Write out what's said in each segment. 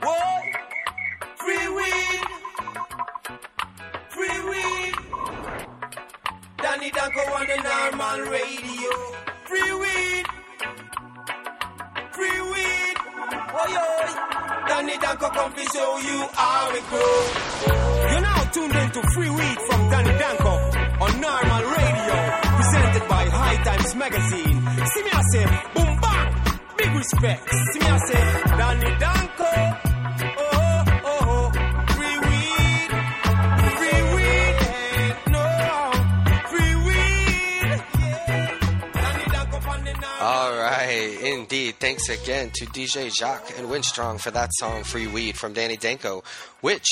Whoa! Free weed! Free weed! Danny Danko on the Normal Radio. Free weed! Free weed! Oy oy! Danny Danko come to show you how it grows. You're now tuned into Free Weed from Danny Danko on Normal Radio, presented by High Times Magazine. See me, I say, boom bang! Big respect. See me, I say, Danny Danko. All right, indeed. Thanks again to DJ Jacques and Winstrong for that song, Free Weed, from Danny Danko, which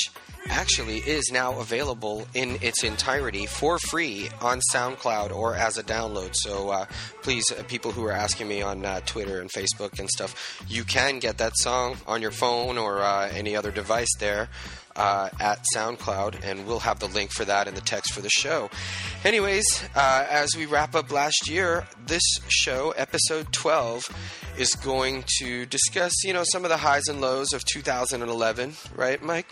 actually is now available in its entirety for free on SoundCloud or as a download. So please, people who are asking me on Twitter and Facebook and stuff, you can get that song on your phone or any other device there. At SoundCloud, and we'll have the link for that in the text for the show. Anyways, as we wrap up last year, this show, episode 12, is going to discuss, you know, some of the highs and lows of 2011, right, Mike?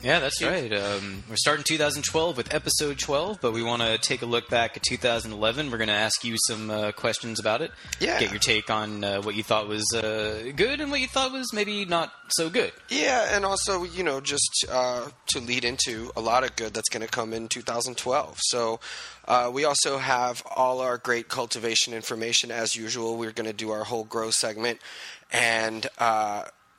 Yeah, that's right. We're starting 2012 with episode 12, but we want to take a look back at 2011. We're going to ask you some questions about it. Yeah. Get your take on what you thought was good and what you thought was maybe not so good. Yeah, and also, you know, just to lead into a lot of good that's going to come in 2012. So we also have all our great cultivation information as usual. We're going to do our whole grow segment and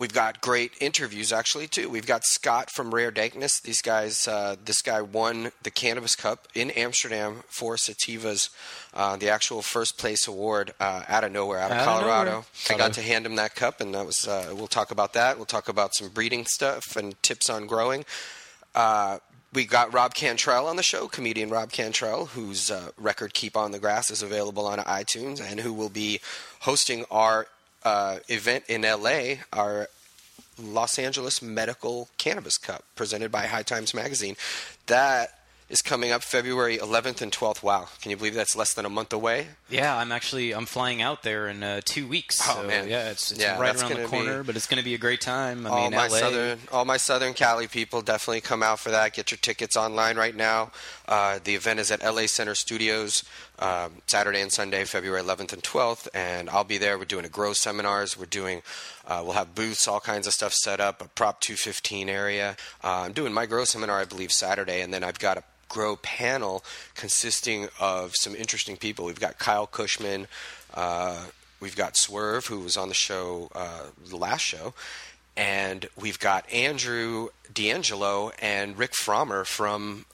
we've got great interviews, actually, too. We've got Scott from Rare Dankness. These guys, this guy won the Cannabis Cup in Amsterdam for Sativas, the actual first place award out of nowhere, out of Colorado. I got to hand him that cup, and that was. We'll talk about that. We'll talk about some breeding stuff and tips on growing. We got Rob Cantrell on the show, comedian Rob Cantrell, whose record Keep on the Grass is available on iTunes and who will be hosting our event in LA, our Los Angeles Medical Cannabis Cup, presented by High Times Magazine. That is coming up February 11th and 12th. Wow, can you believe that's less than a month away? Yeah, I'm flying out there in 2 weeks. Oh, so, man, yeah, it's right around the corner, but it's going to be a great time. I mean, all my Southern Cali people, definitely come out for that. Get your tickets online right now. The event is at LA Center Studios. Saturday and Sunday, February 11th and 12th, and I'll be there. We're doing a grow seminars. We're doing, we'll have booths, all kinds of stuff set up, a Prop 215 area. I'm doing my grow seminar, I believe, Saturday, and then I've got a grow panel consisting of some interesting people. We've got Kyle Cushman. We've got Swerve, who was on the show, the last show. And we've got Andrew D'Angelo and Rick Frommer from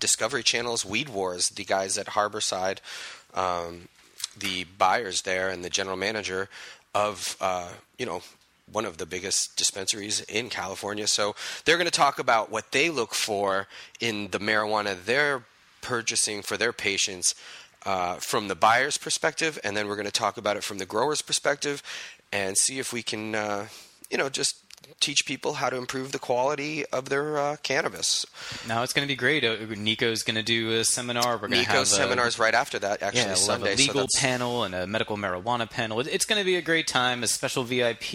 Discovery Channel's Weed Wars, the guys at Harborside, the buyers there and the general manager of, you know, one of the biggest dispensaries in California. So they're going to talk about what they look for in the marijuana they're purchasing for their patients from the buyer's perspective. And then we're going to talk about it from the grower's perspective and see if we can, you know, just teach people how to improve the quality of their cannabis. No, it's going to be great. Nico's going to do a seminar. We're going to have seminars right after that, actually, Sunday. We'll have a legal panel and a medical marijuana panel. It's going to be a great time, a special VIP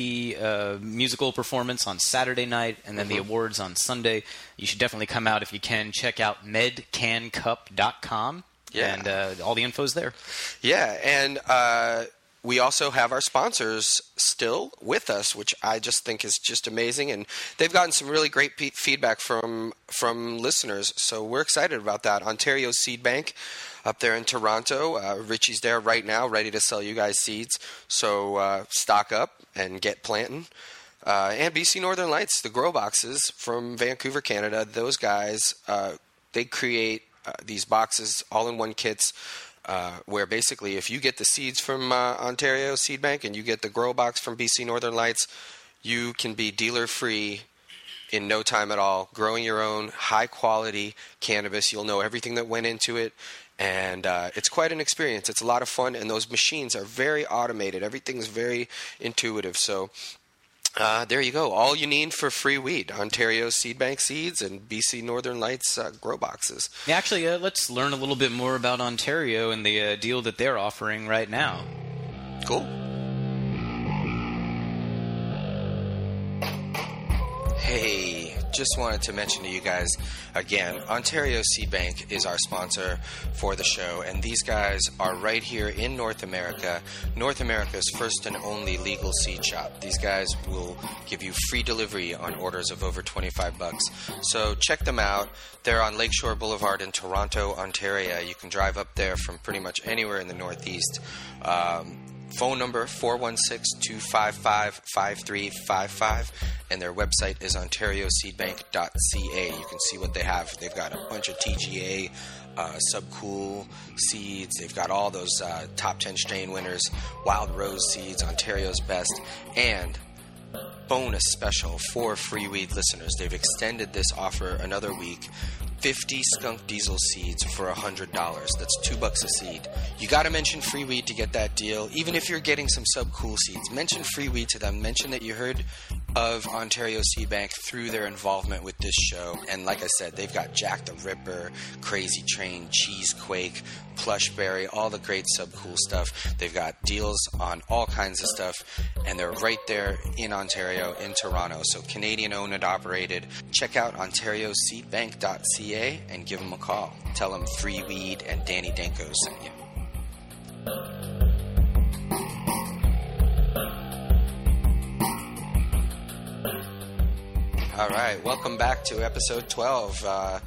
musical performance on Saturday night, and then the awards on Sunday. You should definitely come out if you can. Check out medcancup.com, and all the info's there. Yeah, and we also have our sponsors still with us, which I just think is just amazing. And they've gotten some really great feedback from listeners. So we're excited about that. Ontario Seed Bank up there in Toronto. Richie's there right now, ready to sell you guys seeds. So stock up and get planting. And BC Northern Lights, the grow boxes from Vancouver, Canada. Those guys, they create these boxes, all-in-one kits. Where basically if you get the seeds from Ontario Seed Bank and you get the grow box from BC Northern Lights, you can be dealer-free in no time at all, growing your own high-quality cannabis. You'll know everything that went into it, and it's quite an experience. It's a lot of fun, and those machines are very automated. Everything's very intuitive, so there you go. All you need for free weed, Ontario Seed Bank seeds and BC Northern Lights grow boxes. Yeah, actually, let's learn a little bit more about Ontario and the deal that they're offering right now. Cool. Hey, just wanted to mention to you guys again, Ontario Seed Bank is our sponsor for the show, and these guys are right here in North America, North America's first and only legal seed shop. These guys will give you free delivery on orders of over $25. So check them out. They're on Lakeshore Boulevard in Toronto, Ontario. You can drive up there from pretty much anywhere in the Northeast. Phone number 416-255-5355, and their website is ontarioseedbank.ca. You can see what they have. They've got a bunch of TGA, Subcool seeds. They've got all those top 10 strain winners, Wild Rose seeds, Ontario's best, and bonus special for Free Weed listeners. They've extended this offer another week. 50 skunk diesel seeds for $100. That's $2 a seed. You got to mention Free Weed to get that deal. Even if you're getting some Subcool seeds, mention Free Weed to them. Mention that you heard of Ontario Seed Bank through their involvement with this show. And like I said, they've got Jack the Ripper, Crazy Train, Cheesequake, Plushberry, all the great Subcool stuff. They've got deals on all kinds of stuff, and they're right there in Ontario, in Toronto. So Canadian owned and operated. Check out ontarioseedbank.ca and give them a call. Tell them Free Weed and Danny Danko sent you. All right, welcome back to episode 12.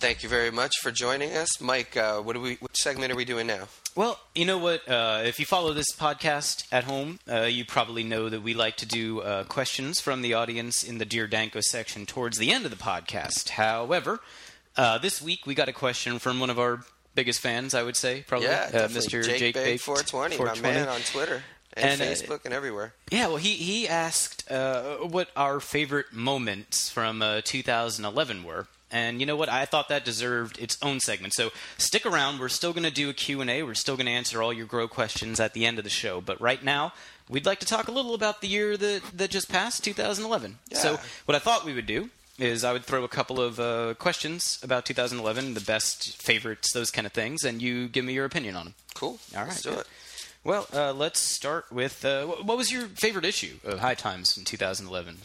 Thank you very much for joining us, Mike. Which segment are we doing now? Well, you know what? If you follow this podcast at home, you probably know that we like to do questions from the audience in the Dear Danko section towards the end of the podcast. However, this week we got a question from one of our biggest fans, I would say, probably. Yeah, Mr. Jake Bake 420, my man on Twitter and Facebook and everywhere. Yeah, well, he asked what our favorite moments from 2011 were. And you know what? I thought that deserved its own segment. So stick around. We're still going to do a Q&A. We're still going to answer all your grow questions at the end of the show. But right now, we'd like to talk a little about the year that just passed, 2011. Yeah. So what I thought we would do is I would throw a couple of questions about 2011, the best favorites, those kind of things, and you give me your opinion on them. Cool. All right. Let's do it. Well, let's start with what was your favorite issue of High Times in 2011?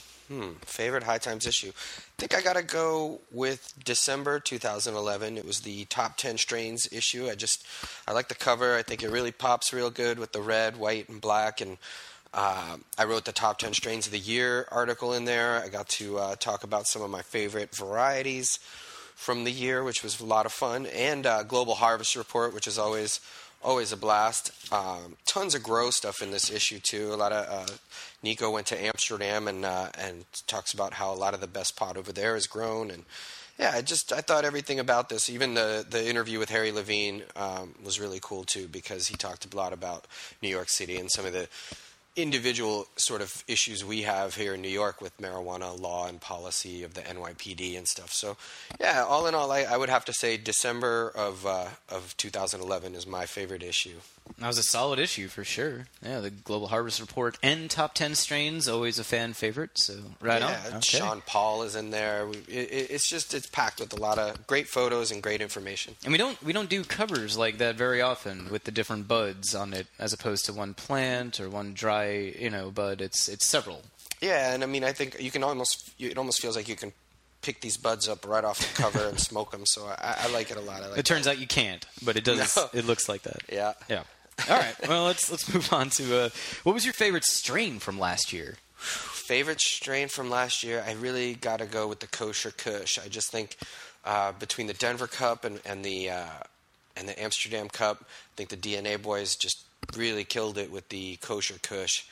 Favorite High Times issue. I think I got to go with December 2011. It was the top 10 strains issue. I like the cover. I think it really pops real good with the red, white, and black. And I wrote the top 10 strains of the year article in there. I got to talk about some of my favorite varieties from the year, which was a lot of fun. And Global Harvest Report, which is always a blast. Tons of grow stuff in this issue too. A lot of Nico went to Amsterdam and talks about how a lot of the best pot over there is grown. And yeah, I thought everything about this, even the interview with Harry Levine was really cool too, because he talked a lot about New York City and some of the individual sort of issues we have here in New York with marijuana law and policy of the NYPD and stuff. So yeah, all in all, I would have to say December of 2011 is my favorite issue. That was a solid issue for sure. Yeah, the Global Harvest Report and top 10 strains, always a fan favorite. So right on. Yeah, Sean Paul is in there. It's packed with a lot of great photos and great information. And we don't do covers like that very often with the different buds on it, as opposed to one plant or one dry, bud. It's several. Yeah, and I mean, I think you can it almost feels like you can pick these buds up right off the cover and smoke them. So I like it a lot. It turns out you can't, but it does. No. It looks like that. Yeah. Yeah. All right. Well, let's move on to what was your favorite strain from last year? Favorite strain from last year? I really got to go with the Kosher Kush. I just think between the Denver Cup and the Amsterdam Cup, I think the DNA boys just really killed it with the Kosher Kush.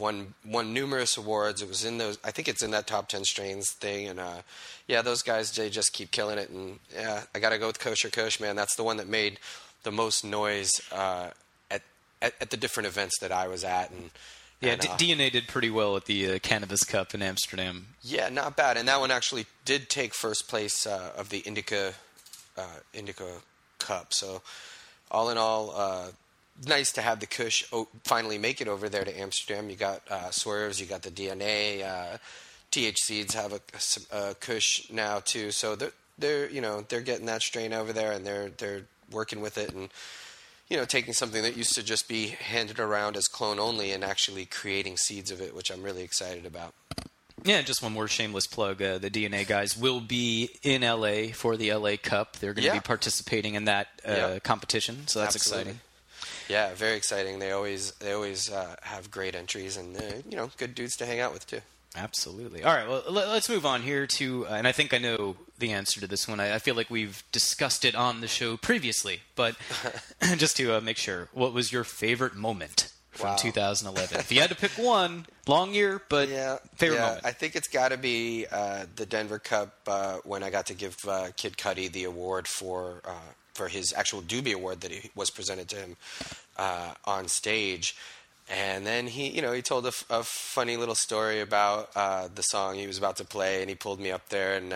Won numerous awards. It was in those. I think it's in that top 10 strains thing. And yeah, those guys, they just keep killing it. And yeah, I got to go with Kosher Kush, man. That's the one that made the most noise at the different events that I was at. And yeah, DNA did pretty well at the Cannabis Cup in Amsterdam. Yeah, not bad. And that one actually did take first place of the Indica Cup. So all in all, nice to have the Kush finally make it over there to Amsterdam. You got Swerves, you got the DNA, TH Seeds have a Kush now too. So they're getting that strain over there, and they're working with it, and taking something that used to just be handed around as clone only and actually creating seeds of it, which I'm really excited about. Yeah, just one more shameless plug. The DNA guys will be in LA for the LA Cup. They're going to be participating in that competition, so that's exciting. Yeah, very exciting. They always have great entries and good dudes to hang out with too. Absolutely. All right, well, let's move on here to, and I think I know the answer to this one. I feel like we've discussed it on the show previously, but just to make sure, what was your favorite moment from 2011? If you had to pick one, long year, but favorite moment. I think it's got to be the Denver Cup when I got to give Kid Cudi the award for his actual Doobie Award that he was presented to him on stage. And then he told a funny little story about the song he was about to play, and he pulled me up there, and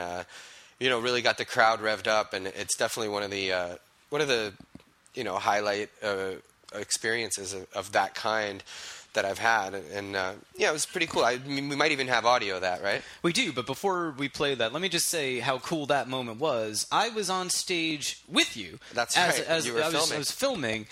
really got the crowd revved up. And it's definitely one of the highlight experiences of that kind that I've had. And it was pretty cool. I mean, we might even have audio of that, right? We do, but before we play that, let me just say how cool that moment was. I was on stage with you. That's right. I was filming.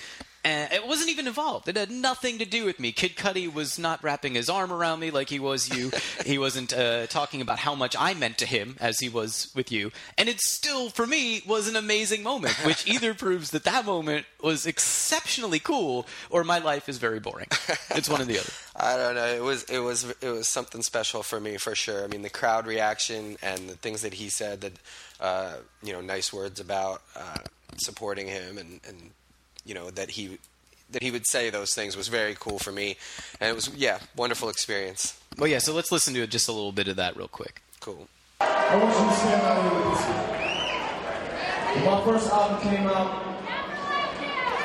And it wasn't even involved. It had nothing to do with me. Kid Cudi was not wrapping his arm around me like he was you. He wasn't talking about how much I meant to him as he was with you. And it still, for me, was an amazing moment, which either proves that that moment was exceptionally cool or my life is very boring. It's one or the other. I don't know. It was something special for me for sure. I mean, the crowd reaction and the things that he said that, nice words about supporting him and that he would say those things was very cool for me. And it was, wonderful experience. Well, so let's listen to just a little bit of that real quick. Cool. I want you to stand out here. When my first album came out,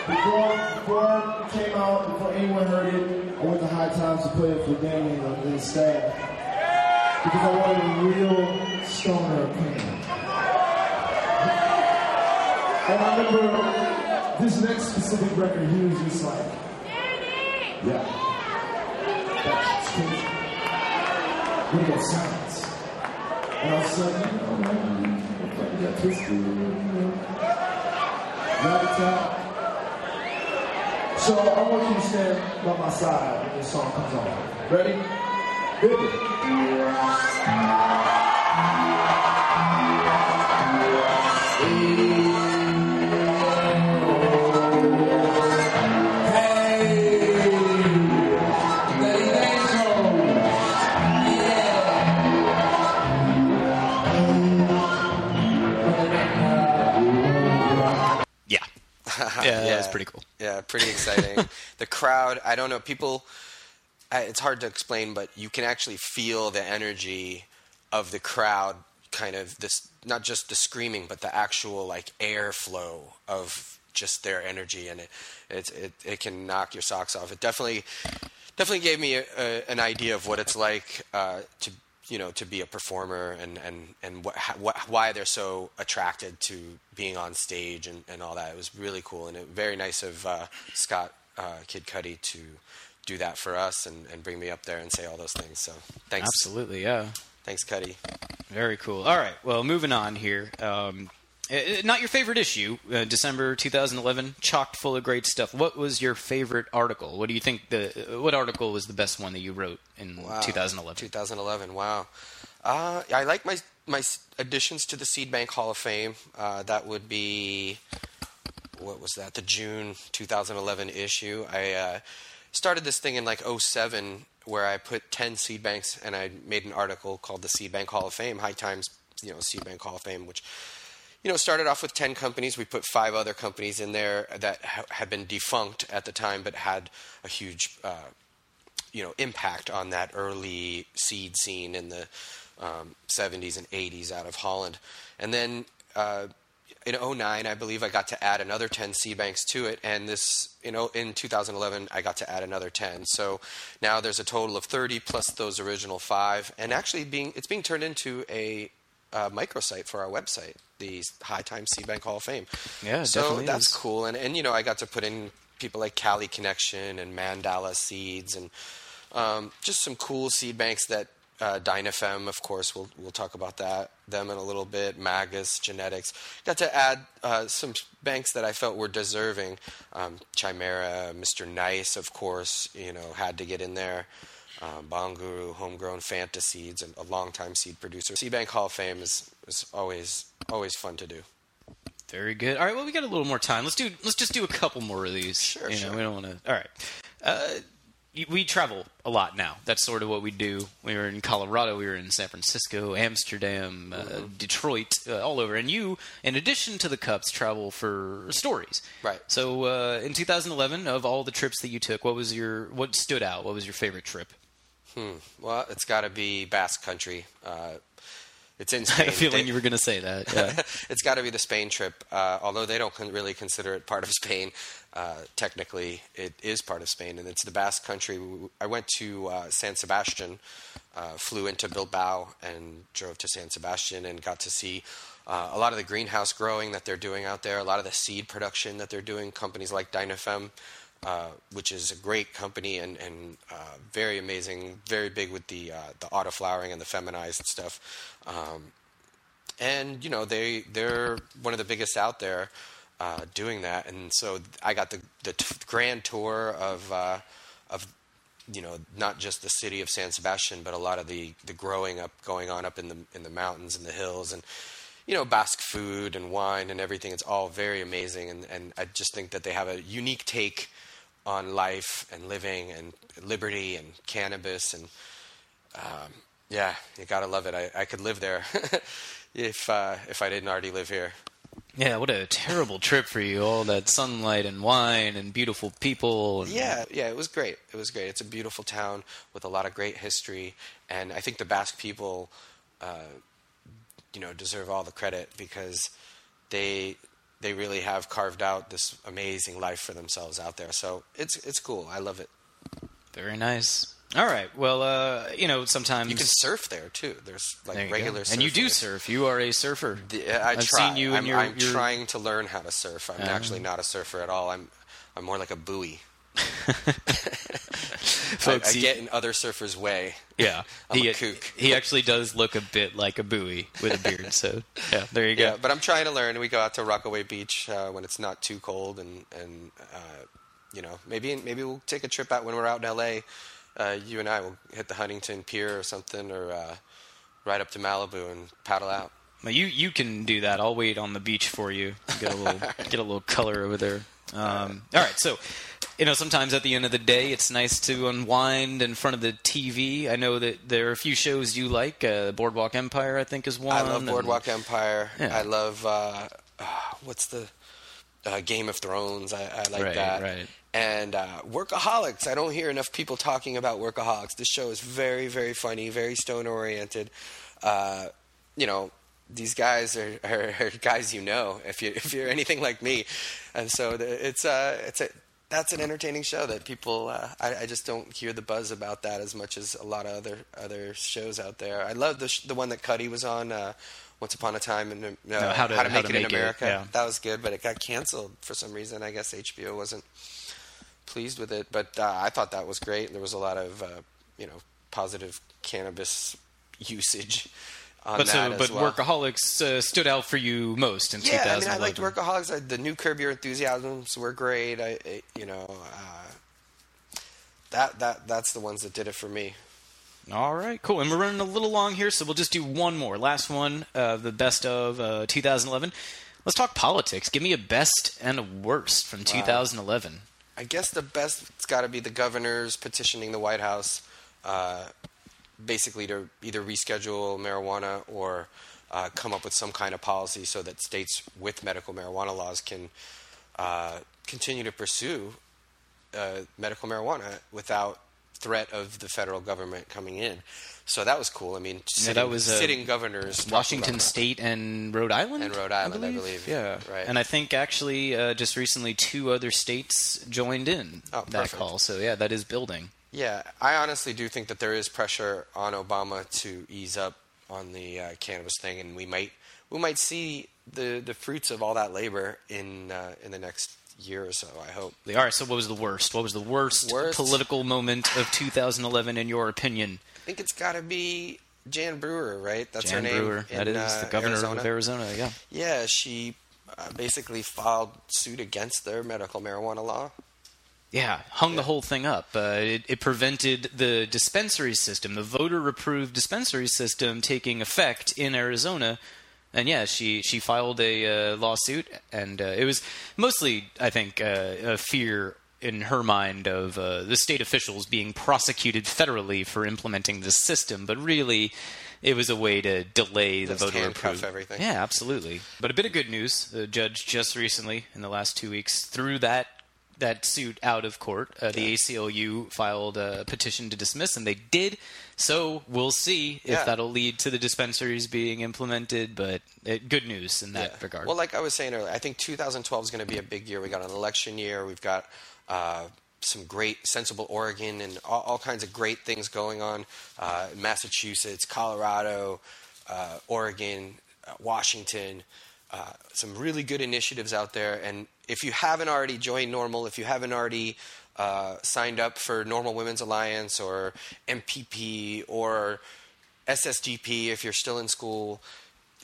before it came out, before anyone heard it, I went to High Times to play it for Danny and his staff. Because I wanted a real stoner opinion. And I remember... this next specific record, he was just like, we got silence. And I was like, we got twisted. So I want you to stand by my side when this song comes on. Ready? Good. Yeah, that was pretty cool. Yeah, pretty exciting. The crowd, I don't know, people, it's hard to explain, but you can actually feel the energy of the crowd, kind of this, not just the screaming, but the actual like airflow of just their energy. And it can knock your socks off. It definitely gave me an idea of what it's like to be a performer and why they're so attracted to being on stage and all that. It was really cool, and very nice of Scott Kid Cudi to do that for us and bring me up there and say all those things. So thanks. Absolutely, yeah. Thanks, Cudi. Very cool. All right, well, moving on here. Not your favorite issue, December 2011, chock full of great stuff. What was your favorite article? What do you think what article was the best one that you wrote in 2011? 2011, wow. I like my additions to the Seed Bank Hall of Fame. That would be, what was that? The June 2011 issue. I started this thing in like 2007 where I put 10 seed banks and I made an article called the Seed Bank Hall of Fame, High Times, Seed Bank Hall of Fame, which... started off with 10 companies. We put 5 other companies in there that had been defunct at the time but had a huge, impact on that early seed scene in the 70s and 80s out of Holland. And then in 2009, I believe I got to add another 10 seed banks to it. And this, in 2011, I got to add another 10. So now there's a total of 30 plus those original 5. And actually it's being turned into a... microsite for our website, the High Times Seed Bank Hall of Fame. Yeah, so definitely that's cool. And I got to put in people like Cali Connection and Mandala Seeds and just some cool seed banks that Dynafem, of course, we'll talk about them in a little bit. Magus Genetics. Got to add some banks that I felt were deserving. Chimera, Mr. Nice, of course, had to get in there. Bomb Guru, Homegrown, Fanta Seeds, a longtime seed producer. Seed Bank Hall of Fame is always fun to do. Very good. All right, well, we got a little more time. Let's just do a couple more of these. Sure. We don't want to. All right. We travel a lot now. That's sort of what we do. We were in Colorado. We were in San Francisco, Amsterdam, Detroit, all over. And you, in addition to the cups, travel for stories. Right. So in 2011, of all the trips that you took, what stood out? What was your favorite trip? Well, it's got to be Basque country. It's in Spain. I had a feeling you were going to say that. Yeah. It's got to be the Spain trip, although they don't really consider it part of Spain. Technically, it is part of Spain, and it's the Basque country. I went to San Sebastian, flew into Bilbao, and drove to San Sebastian and got to see a lot of the greenhouse growing that they're doing out there, a lot of the seed production that they're doing, companies like Dynafem, which is a great company and very amazing, very big with the auto flowering and the feminized stuff, and they're one of the biggest out there doing that. And so I got the grand tour of not just the city of San Sebastian, but a lot of the growing up going on up in the mountains and the hills and. Basque food and wine and everything. It's all very amazing. And I just think that they have a unique take on life and living and liberty and cannabis. And, you got to love it. I could live there if I didn't already live here. Yeah, what a terrible trip for you. All that sunlight and wine and beautiful people. And... Yeah, it was great. It's a beautiful town with a lot of great history. And I think the Basque people... deserve all the credit because they really have carved out this amazing life for themselves out there. So it's cool. I love it. Very nice. All right. Well, sometimes you can surf there too. There's regular surfers. And you do surf. You are a surfer. I've try. Seen you. I'm trying to learn how to surf. I'm actually not a surfer at all. I'm more like a buoy. Folks, I get in other surfers' way. Yeah, I'm a kook. He actually does look a bit like a buoy with a beard. So yeah, there you go. Yeah, but I'm trying to learn. We go out to Rockaway Beach when it's not too cold, and maybe we'll take a trip out when we're out in LA. You and I will hit the Huntington Pier or something, or right up to Malibu and paddle out. Well, you can do that. I'll wait on the beach for you. Get a little color over there. All right, so. Sometimes at the end of the day, it's nice to unwind in front of the TV. I know that there are a few shows you like. Boardwalk Empire, I think, is one. I love Boardwalk Empire. Yeah. I love Game of Thrones. I like that. Right. And Workaholics. I don't hear enough people talking about Workaholics. This show is very, very funny, very stoner-oriented. These guys are guys if you're anything like me. And so that's an entertaining show that people. I just don't hear the buzz about that as much as a lot of other shows out there. I love the one that Cudi was on, Once Upon a Time in How to Make It in America. Yeah. That was good, but it got canceled for some reason. I guess HBO wasn't pleased with it, but I thought that was great. There was a lot of positive cannabis usage. Workaholics stood out for you most in 2011. Yeah, I liked Workaholics. The new Curb Your Enthusiasms were great. That's the ones that did it for me. All right, cool. And we're running a little long here, so we'll just do one more. Last one, the best of 2011. Let's talk politics. Give me a best and a worst from 2011. Wow. I guess the best's got to be the governors petitioning the White House. Basically to either reschedule marijuana or come up with some kind of policy so that states with medical marijuana laws can continue to pursue medical marijuana without threat of the federal government coming in. So that was cool. I mean, sitting governors. Washington State and Rhode Island? And Rhode Island, I believe. Yeah. Right. And I think actually just recently two other states joined in that call. So, yeah, that is building. Yeah, I honestly do think that there is pressure on Obama to ease up on the cannabis thing, and we might see the fruits of all that labor in the next year or so. I hope. All right. So, what was the worst? What was the worst political moment of 2011 in your opinion? I think it's got to be Jan Brewer, right? That's her name. Jan Brewer. That is the governor of Arizona. Yeah. Yeah, she basically filed suit against their medical marijuana law. Yeah, hung the whole thing up. It prevented the dispensary system, the voter-approved dispensary system, taking effect in Arizona. And yeah, she filed a lawsuit, and it was mostly, I think, a fear in her mind of the state officials being prosecuted federally for implementing this system. But really, it was a way to delay the voter approval. Everything. Yeah, absolutely. But a bit of good news: the judge just recently, in the last 2 weeks, threw that suit out of court. The ACLU filed a petition to dismiss, and they did. So we'll see if that'll lead to the dispensaries being implemented, but good news in that regard. Well, like I was saying earlier, I think 2012 is going to be a big year. We got an election year. We've got some great Sensible Oregon and all kinds of great things going on. Massachusetts, Colorado, Oregon, Washington. Some really good initiatives out there. And if you haven't already joined Normal, if you haven't already signed up for Normal Women's Alliance or MPP or SSGP, if you're still in school,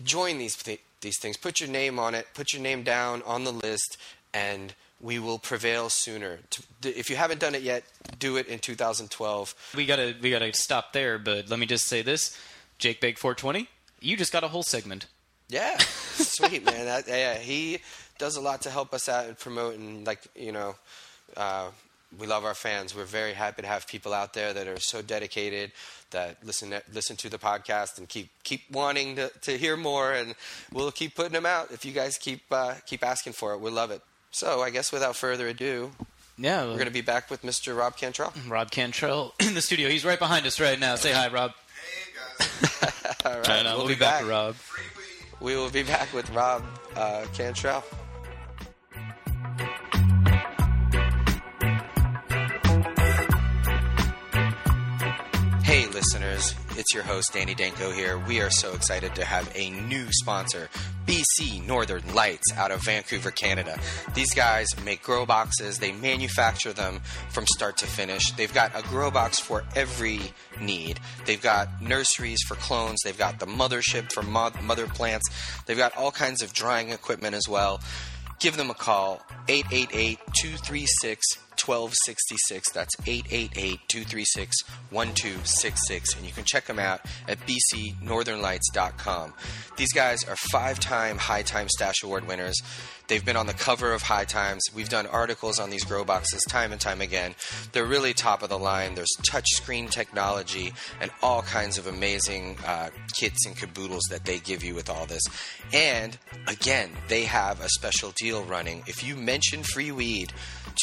join these things. Put your name on it. Put your name down on the list, and we will prevail sooner. If you haven't done it yet, do it in 2012. We gotta stop there, but let me just say this. Jake Big 420, you just got a whole segment. Yeah, sweet, man. He does a lot to help us out and promote, and we love our fans. We're very happy to have people out there that are so dedicated, that listen to the podcast and keep wanting to hear more, and we'll keep putting them out if you guys keep asking for it. We love it. So I guess without further ado, we're going to be back with Mr. Rob Cantrell. Rob Cantrell in the studio. He's right behind us right now. Say hi, Rob. Hey, guys. All right, we'll be back with Rob. We will be back with Rob Cantrell. Hey, listeners. It's your host, Danny Danko here. We are so excited to have a new sponsor, BC Northern Lights, out of Vancouver, Canada. These guys make grow boxes. They manufacture them from start to finish. They've got a grow box for every need. They've got nurseries for clones. They've got the mothership for mother plants. They've got all kinds of drying equipment as well. Give them a call, 888-236-1266. That's 888-236-1266. And you can check them out at bcnorthernlights.com. These guys are 5-time High Times Stash Award winners. They've been on the cover of High Times. We've done articles on these grow boxes time and time again. They're really top of the line. There's touchscreen technology and all kinds of amazing kits and caboodles that they give you with all this. And again, they have a special deal running. If you mention free weed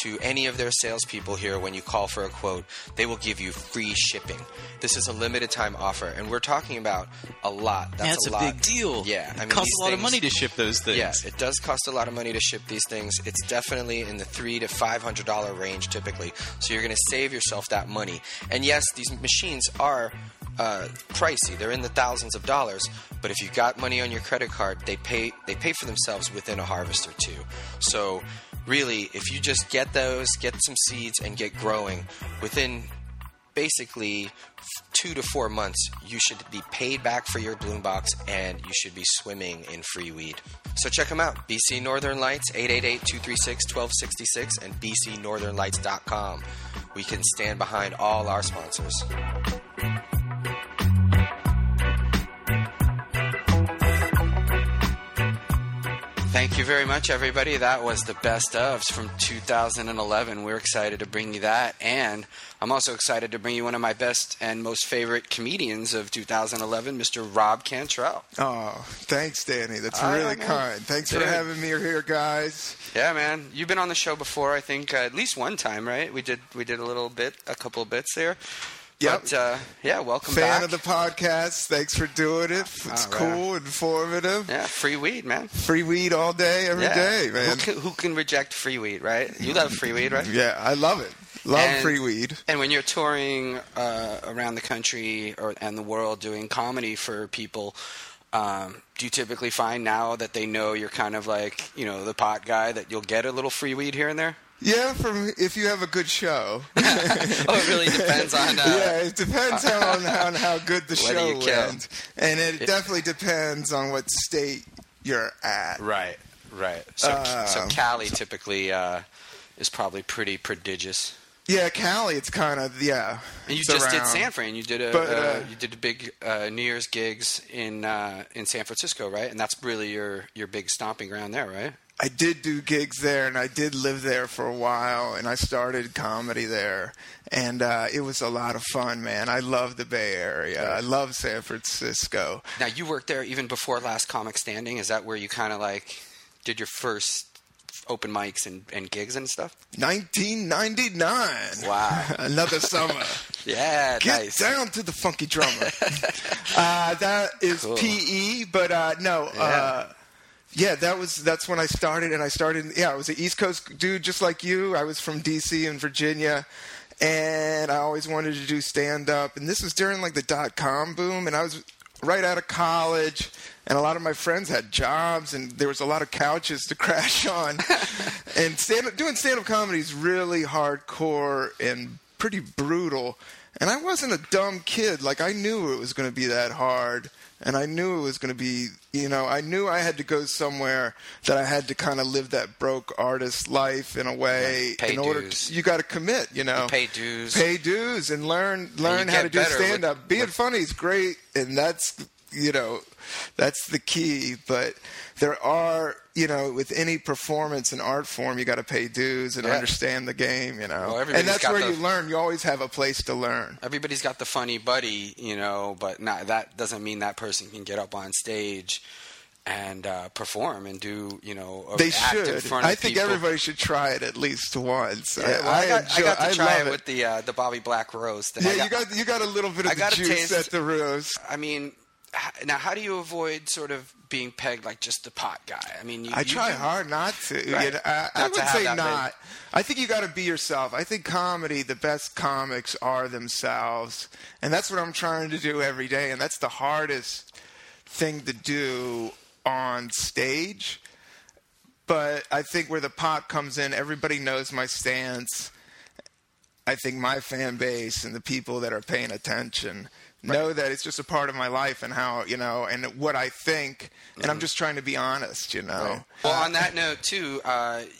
to any of their salespeople here when you call for a quote, they will give you free shipping. This is a limited time offer, and we're talking about a lot. That's a lot. Big deal. Yeah, I mean, it costs a lot of money to ship those things. Yeah, it does cost a lot of money to ship these things. It's definitely in the $300 to $500 range typically. So you're going to save yourself that money. And yes, these machines are pricey. They're in the thousands of dollars. But if you've got money on your credit card, they pay for themselves within a harvest or two. So really, if you just get those, get some seeds, and get growing, within basically 2 to 4 months, you should be paid back for your bloom box, and you should be swimming in free weed. So check them out. BC Northern Lights, 888-236-1266, and bcnorthernlights.com. We can stand behind all our sponsors. Thank you very much, everybody. That was the best ofs from 2011. We're excited to bring you that. And I'm also excited to bring you one of my best and most favorite comedians of 2011, Mr. Rob Cantrell. Oh, thanks, Danny. That's really kind. Thanks for having me here, guys. Yeah, man. You've been on the show before, I think, at least one time, right? We did a couple of bits there. Yep. But, welcome back. Fan of the podcast. Thanks for doing it. It's cool, informative. Yeah, free weed, man. Free weed all day, every day, man. Who can reject free weed, right? You love free weed, right? Yeah, I love it. Love free weed. And when you're touring around the country and the world doing comedy for people, do you typically find now that they know you're kind of like, the pot guy, that you'll get a little free weed here and there? Yeah, if you have a good show. It really depends on... it depends on how good the show went. And it definitely depends on what state you're at. Right. So Cali typically... is probably pretty prodigious. Yeah, Cali, it's kind of, yeah. And you just did San Fran. You did a big New Year's gigs in San Francisco, right? And that's really your big stomping ground there, right? I did do gigs there, and I did live there for a while, and I started comedy there, and it was a lot of fun, man. I love the Bay Area. I love San Francisco. Now, you worked there even before Last Comic Standing. Is that where you kind of like did your first open mics and gigs and stuff? 1999. Wow. Another summer. Yeah, get nice. Get down to the funky drummer. That is cool. PE, but no. Yeah. Yeah, that's when I started, and I started – yeah, I was an East Coast dude just like you. I was from D.C. and Virginia, and I always wanted to do stand-up. And this was during, like, the dot-com boom, and I was right out of college, and a lot of my friends had jobs, and there was a lot of couches to crash on. And doing stand-up comedy is really hardcore and pretty brutal. And I wasn't a dumb kid. Like, I knew it was going to be that hard. And I knew it was going to be, you know, I knew I had to go somewhere that I had to kind of live that broke artist life in a way. Like in order dues. You got to commit, you know. You pay dues and learn how to do stand-up. Being funny is great, and that's, you know, that's the key. But there are, you know, with any performance and art form, you got to pay dues and understand the game, you know. Well, and that's where you learn. You always have a place to learn. Everybody's got the funny buddy, you know, but that doesn't mean that person can get up on stage and perform and do, you know, act in front of people. I think everybody should try it at least once. Yeah, I got to try it with the Bobby Black roast. Yeah, you got a little bit of the juice at the roast. I mean, now, how do you avoid sort of being pegged like just the pot guy? I mean, I try hard not to. Right? You know, I would say not. I think you got to be yourself. I think comedy, the best comics are themselves, and that's what I'm trying to do every day. And that's the hardest thing to do on stage. But I think where the pot comes in, everybody knows my stance. I think my fan base and the people that are paying attention know that it's just a part of my life and how, you know, and what I think, and I'm just trying to be honest, you know. Right. Well, on that note, too,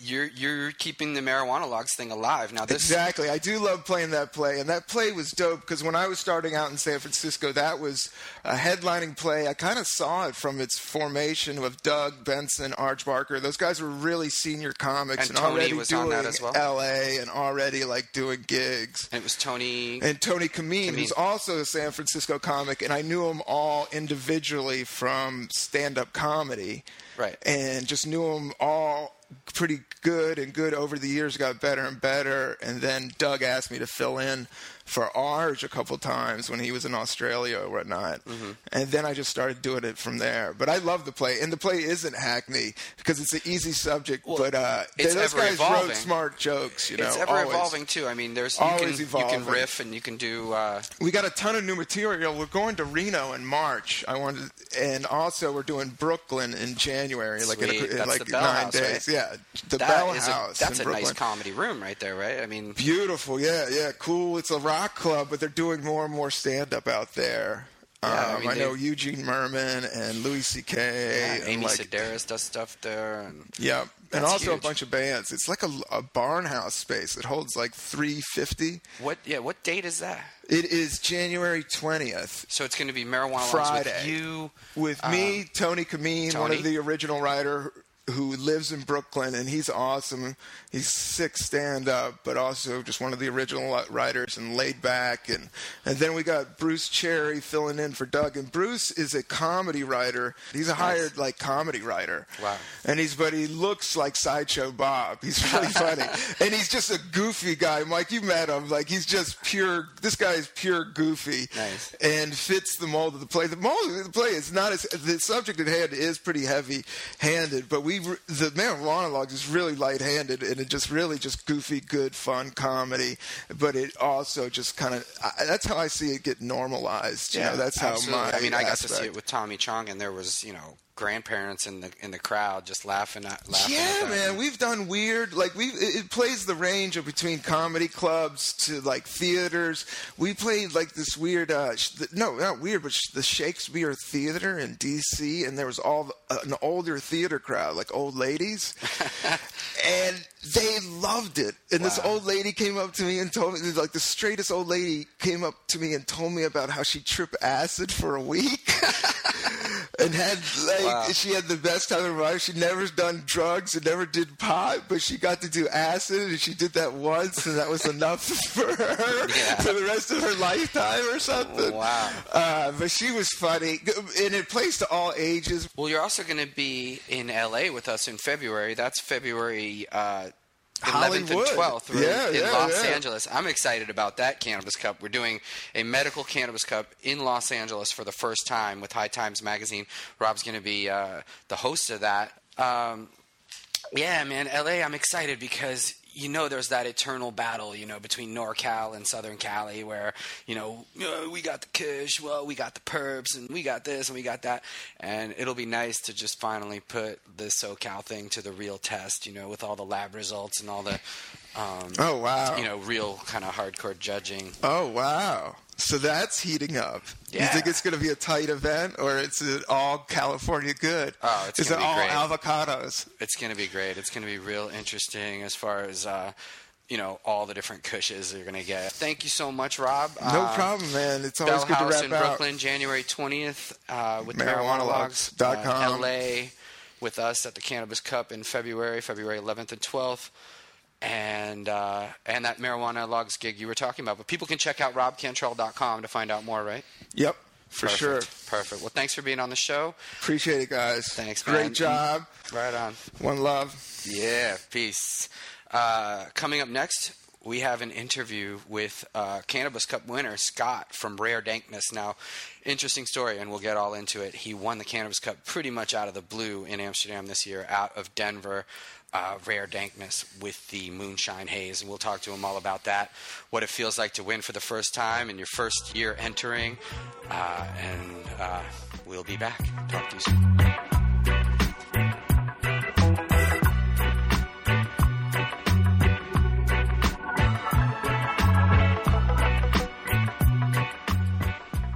you're keeping the Marijuana Logs thing alive. Now, exactly. I do love playing that play, and that play was dope because when I was starting out in San Francisco, that was a headlining play. I kind of saw it from its formation with Doug Benson, Arj Barker. Those guys were really senior comics and already was doing on that as well. L.A. and already, like, doing gigs. And it was Tony Camin, who's also a San Francisco comic, and I knew them all individually from stand-up comedy, right? And just knew them all pretty good over the years, got better and better. And then Doug asked me to fill in for Arj a couple times when he was in Australia or whatnot, and then I just started doing it from there. But I love the play, and the play isn't hackney because it's an easy subject. Well, but those guys wrote smart jokes, you know. It's ever evolving too. I mean, there's you can riff and you can do. We got a ton of new material. We're going to Reno in March. And also we're doing Brooklyn in January, like 9 days. Right? Yeah. The Bell House. That's a nice comedy room right there, right? I mean, beautiful. Yeah, cool. It's a rock club, but they're doing more and more stand-up out there. Yeah, I mean, I know Eugene Merman and Louis C.K. Yeah, Amy Sedaris does stuff there. And also huge. A bunch of bands. It's like a barn house space. It holds like 350. What date is that? It is January 20th. So it's going to be Marijuana Friday. With you. With me, Tony Camin, one of the original writer who lives in Brooklyn, and he's awesome. He's sick stand-up, but also just one of the original writers and laid back. And then we got Bruce Cherry filling in for Doug. And Bruce is a comedy writer. He's a hired, like, comedy writer. Wow. And he looks like Sideshow Bob. He's really funny. And he's just a goofy guy. Mike, you met him. Like, he's just pure – this guy is pure goofy. Nice. And fits the mold of the play. The mold of the play is not as – the subject at hand is pretty heavy-handed, but the Marijuana Logs is really light-handed, and it just really just goofy, good, fun comedy. But it also just kind of that's how I see it get normalized. You know, that's how absolutely. I mean, I got to see it with Tommy Chong, and there was, you know, grandparents in the crowd just laughing. Yeah, man, we've done weird, like it plays the range of between comedy clubs to like theaters. We played like this weird, the Shakespeare Theater in D.C. and there was an older theater crowd, like old ladies, and They loved it. And This old lady came up to me and told me, like the straightest old lady came up to me and told me about how she tripped acid for a week and had she had the best time of her life. She'd never done drugs and never did pot, but she got to do acid and she did that once and that was enough for her for the rest of her lifetime or something. Wow. But she was funny and it plays to all ages. Well, you're also going to be in LA with us in February. That's February 11th and 12th in Los Angeles. I'm excited about that Cannabis Cup. We're doing a medical Cannabis Cup in Los Angeles for the first time with High Times Magazine. Rob's going to be the host of that. Yeah, man, LA, I'm excited because, you know, there's that eternal battle, you know, between NorCal and Southern Cali where, you know, we got the kush, well, we got the perps, and we got this, and we got that. And it'll be nice to just finally put the SoCal thing to the real test, you know, with all the lab results and all the, you know, real kind of hardcore judging. Oh, wow. So that's heating up. Yeah. You think it's going to be a tight event, or it's all California good? Oh, it's going to be great. Is it all avocados? It's going to be great. It's going to be real interesting as far as, you know, all the different cushes you're going to get. Thank you so much, Rob. No problem, man. It's always good to wrap out. Bell House in Brooklyn, January 20th with MarijuanaLogs.com. LA with us at the Cannabis Cup in February 11th and 12th. And that Marijuana Logs gig you were talking about. But people can check out robcantrell.com to find out more, right? Yep, for sure. Perfect. Well, thanks for being on the show. Appreciate it, guys. Thanks, man. Great job. Right on. One love. Yeah, peace. Coming up next, we have an interview with Cannabis Cup winner Scott from Rare Dankness. Now, interesting story, and we'll get all into it. He won the Cannabis Cup pretty much out of the blue in Amsterdam this year, out of Denver. Rare Dankness with the Moonshine Haze, and we'll talk to him all about that, what it feels like to win for the first time in your first year entering, and we'll be back. Talk to you soon.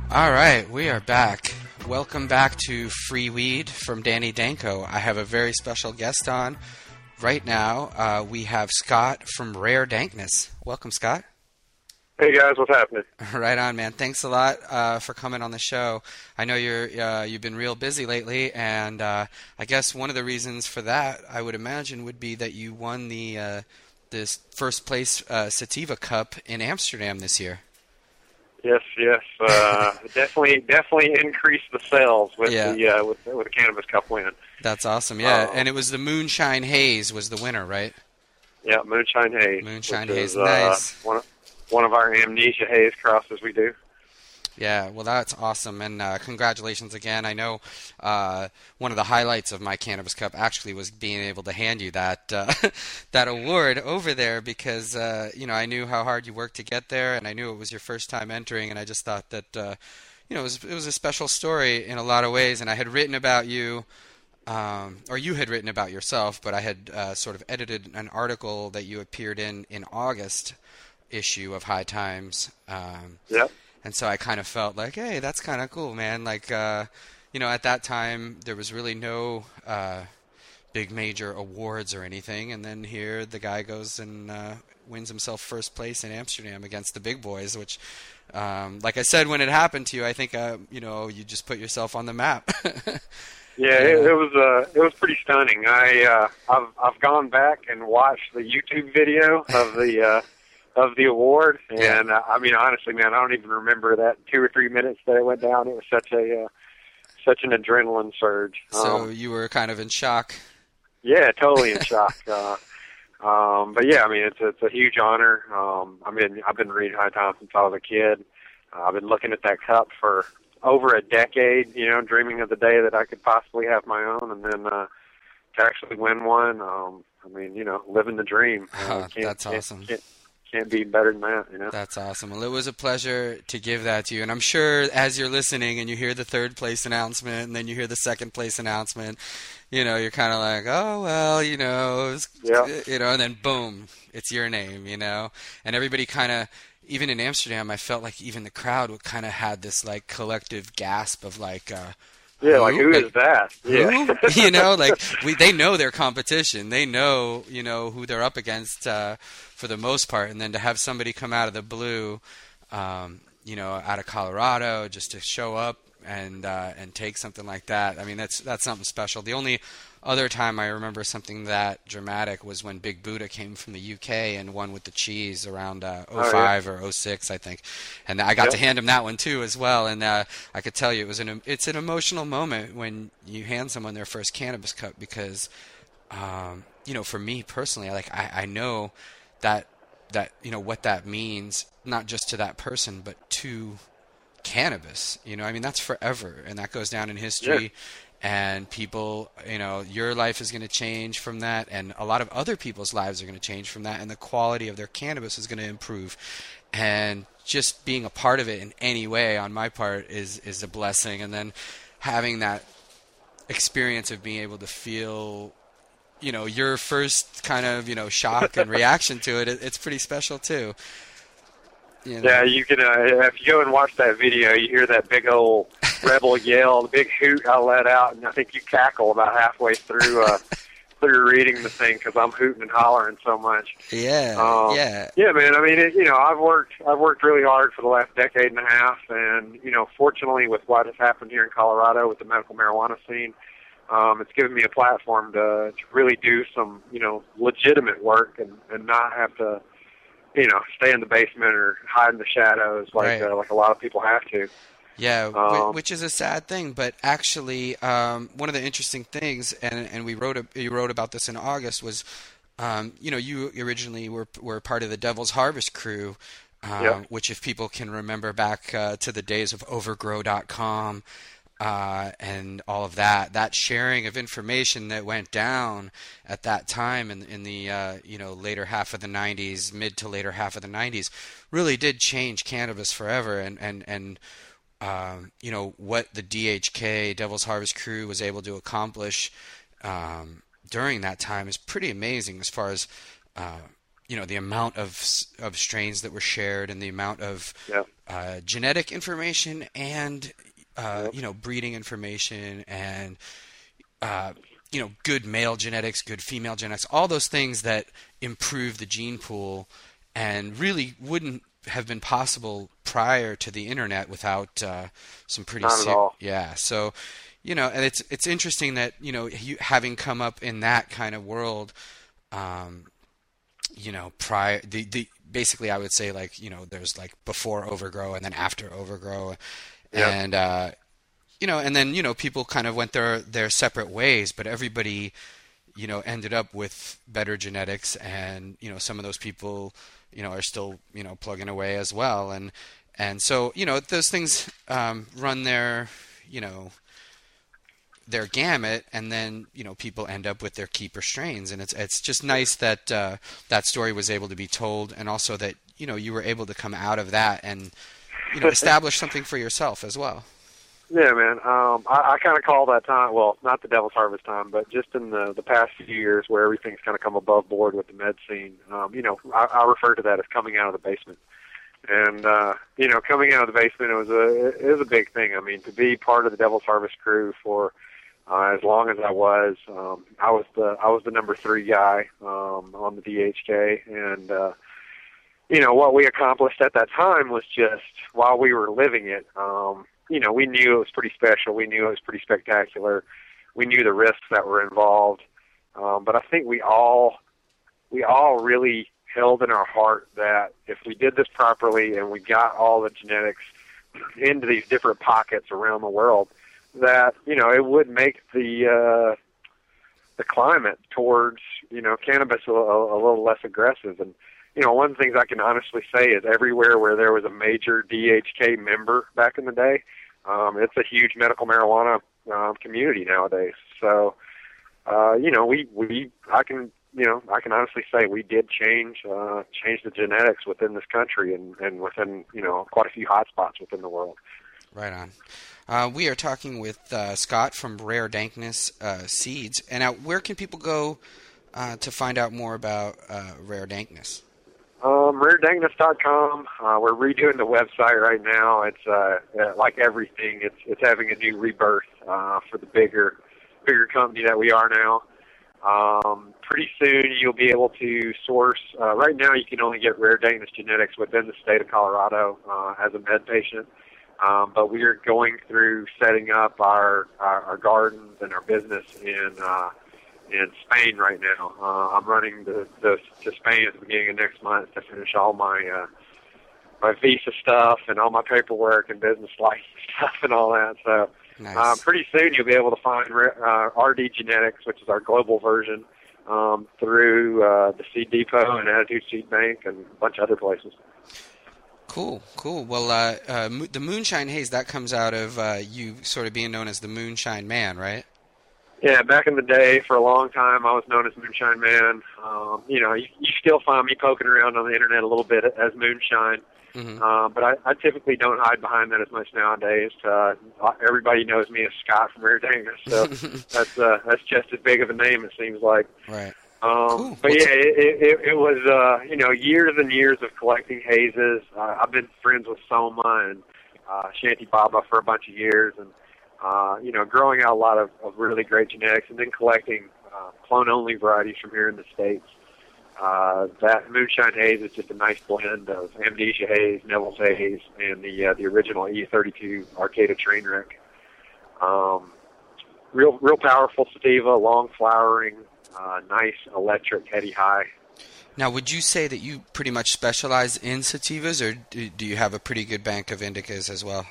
All right, we are back. Welcome back to Free Weed from Danny Danko. I have a very special guest on right now. We have Scott from Rare Dankness. Welcome, Scott. Hey, guys. What's happening? Right on, man. Thanks a lot for coming on the show. I know you've been real busy lately, and I guess one of the reasons for that, I would imagine, would be that you won the this first place Sativa Cup in Amsterdam this year. Yes. Definitely increased the sales with the Cannabis Cup win. That's awesome. Yeah, and it was the Moonshine Haze was the winner, right? Yeah, Moonshine Haze. Moonshine Haze, nice. One of our Amnesia Haze crosses we do. Yeah, well, that's awesome, and congratulations again. I know one of the highlights of my Cannabis Cup actually was being able to hand you that that award over there because, you know, I knew how hard you worked to get there, and I knew it was your first time entering, and I just thought that, you know, it was a special story in a lot of ways, and I had written about you, or you had written about yourself, but I had sort of edited an article that you appeared in August issue of High Times. Yep. And so I kind of felt like, hey, that's kind of cool, man. Like, you know, at that time, there was really no big major awards or anything. And then here the guy goes and wins himself first place in Amsterdam against the big boys, which, like I said, when it happened to you, I think, you know, you just put yourself on the map. Yeah, it was pretty stunning. I've gone back and watched the YouTube video of the of the award, and I mean, honestly, man, I don't even remember that 2 or 3 minutes that it went down. It was such an adrenaline surge. So you were kind of in shock. Yeah, totally in shock. But yeah, I mean, it's a huge honor. I mean, I've been reading High Times since I was a kid. I've been looking at that cup for over a decade. You know, dreaming of the day that I could possibly have my own, and then to actually win one. I mean, you know, living the dream. That's awesome. Can't be better than that, you know? That's awesome. Well, it was a pleasure to give that to you. And I'm sure as you're listening and you hear the third place announcement and then you hear the second place announcement, you know, you're kind of like, oh, well, you know, you know, and then boom, it's your name, you know? And everybody kind of, even in Amsterdam, I felt like even the crowd kind of had this, like, collective gasp of, like, Yeah, who? Like, who is that? Yeah. Who? You know, like, they know their competition. They know, you know, who they're up against for the most part. And then to have somebody come out of the blue, you know, out of Colorado, just to show up and take something like that. I mean, that's something special. The only other time I remember something that dramatic was when Big Buddha came from the UK and won with the cheese around 05 or 06, I think. And I got to hand him that one too as well. And I could tell you it's an emotional moment when you hand someone their first Cannabis Cup because, you know, for me personally, like I know that you know what that means, not just to that person, but to cannabis. You know, I mean, that's forever, and that goes down in history. Yeah. And people, you know, your life is going to change from that, and a lot of other people's lives are going to change from that, and the quality of their cannabis is going to improve. And just being a part of it in any way on my part is a blessing. And then having that experience of being able to feel, you know, your first kind of, you know, shock and reaction to it's pretty special too. You know? Yeah, you can. If you go and watch that video, you hear that big old rebel yell, the big hoot I let out, and I think you cackle about halfway through through reading the thing because I'm hooting and hollering so much. Yeah, yeah, man. I mean, you know, I've worked really hard for the last decade and a half, and you know, fortunately, with what has happened here in Colorado with the medical marijuana scene, it's given me a platform to really do some, you know, legitimate work and not have to, you know, stay in the basement or hide in the shadows like a lot of people have to. Yeah, which is a sad thing. But actually, one of the interesting things, and you wrote about this in August, was, you know, you originally were part of the Devil's Harvest crew, which if people can remember back to the days of overgrow.com and all of that sharing of information that went down at that time in the you know, later half of the 90s, mid to later half of the 90s, really did change cannabis forever. And you know, what the DHK, Devil's Harvest crew, was able to accomplish during that time is pretty amazing as far as you know, the amount of strains that were shared and the amount of genetic information and you know, breeding information and, you know, good male genetics, good female genetics, all those things that improve the gene pool and really wouldn't have been possible prior to the internet without some pretty... So, you know, and it's interesting that, you know, having come up in that kind of world, you know, prior... the basically I would say, like, you know, there's like before Overgrow and then after Overgrow. Yep. And, you know, and then, you know, people kind of went their separate ways, but everybody, you know, ended up with better genetics. And, you know, some of those people, you know, are still, you know, plugging away as well. And so, you know, those things run their, you know, their gamut. And then, you know, people end up with their keeper strains. And it's just nice that that story was able to be told. And also that, you know, you were able to come out of that and, you know, establish something for yourself as well. Yeah, man. I kind of call that time, well, not the Devil's Harvest time, but just in the past few years where everything's kind of come above board with the med scene. You know, I refer to that as coming out of the basement. And, you know, coming out of the basement, it was a big thing. I mean, to be part of the Devil's Harvest crew for as long as I was, I was the number 3 guy on the DHK, and you know, what we accomplished at that time was just, while we were living it, you know, we knew it was pretty special. We knew it was pretty spectacular. We knew the risks that were involved. But I think we all really held in our heart that if we did this properly and we got all the genetics into these different pockets around the world, that, you know, it would make the climate towards, you know, cannabis a little less aggressive. And, you know, one of the things I can honestly say is everywhere where there was a major DHK member back in the day, it's a huge medical marijuana community nowadays. So, you know, I can honestly say we did change the genetics within this country and within, you know, quite a few hotspots within the world. Right on. We are talking with Scott from Rare Dankness Seeds. And now, where can people go to find out more about Rare Dankness? RareDankness.com. We're redoing the website right now. It's like everything, it's having a new rebirth for the bigger company that we are now. Pretty soon you'll be able to source. Right now you can only get Rare Dankness genetics within the state of Colorado as a med patient. But we are going through setting up our gardens and our business in Spain right now. I'm running to Spain at the beginning of next month to finish all my visa stuff and all my paperwork and business license stuff and all that. So nice. Pretty soon you'll be able to find RD Genetics, which is our global version, through the Seed Depot and Attitude Seed Bank and a bunch of other places. Cool. Well, the Moonshine Haze, that comes out of you sort of being known as the Moonshine Man, right? Yeah, back in the day, for a long time, I was known as Moonshine Man. You still find me poking around on the internet a little bit as Moonshine, but I typically don't hide behind that as much nowadays. Everybody knows me as Scott from Rare Dankness, so that's just as big of a name, it seems like. Right. Cool. But yeah, it was, years and years of collecting hazes. I've been friends with Soma and Shanti Baba for a bunch of years and, growing out a lot of really great genetics and then collecting clone-only varieties from here in the States. That Moonshine Haze is just a nice blend of Amnesia Haze, Neville's Haze, and the original E32 Arcata Trainwreck. Real powerful sativa, long flowering. Nice electric heady high. Now, would you say that you pretty much specialize in sativas, or do you have a pretty good bank of indicas as well?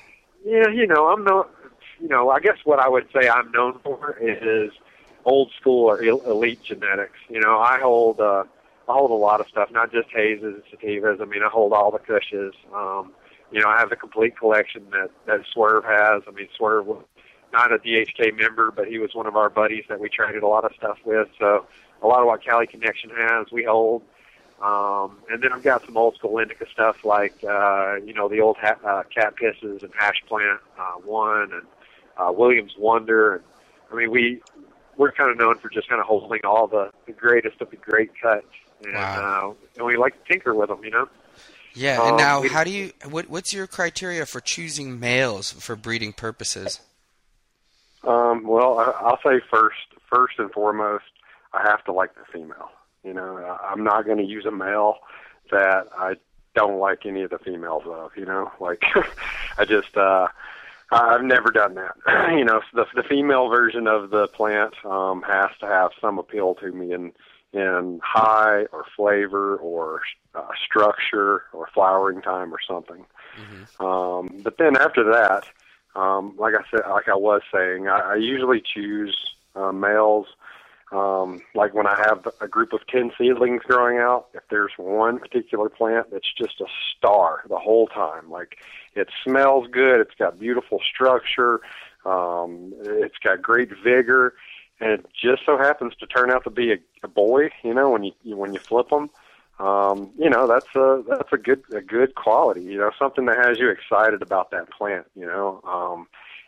Yeah, I'm not. I guess what I would say I'm known for is old school or elite genetics. I hold a lot of stuff, not just hazes and sativas. I mean, I hold all the cushes. I have the complete collection that Swerve has. I mean, Swerve was not a DHK member, but he was one of our buddies that we traded a lot of stuff with. So a lot of what Cali Connection has, we hold. And then I've got some old school indica stuff like, the old Cat Pisses and Hash Plant One and Williams Wonder. And, I mean, we're kind of known for just kind of holding all the greatest of the great cuts. And, wow. And we like to tinker with them, Yeah, and now how do you – what's your criteria for choosing males for breeding purposes? Well, I'll say first and foremost, I have to like the female. I'm not going to use a male that I don't like any of the females of, I just, I've never done that. The female version of the plant, has to have some appeal to me in high or flavor or structure or flowering time or something. Mm-hmm. But then after that, I usually choose males. Like when I have a group of 10 seedlings growing out, if there's one particular plant that's just a star the whole time, like it smells good, it's got beautiful structure, it's got great vigor, and it just so happens to turn out to be a boy. When you flip them, that's a good quality. Something that has you excited about that plant.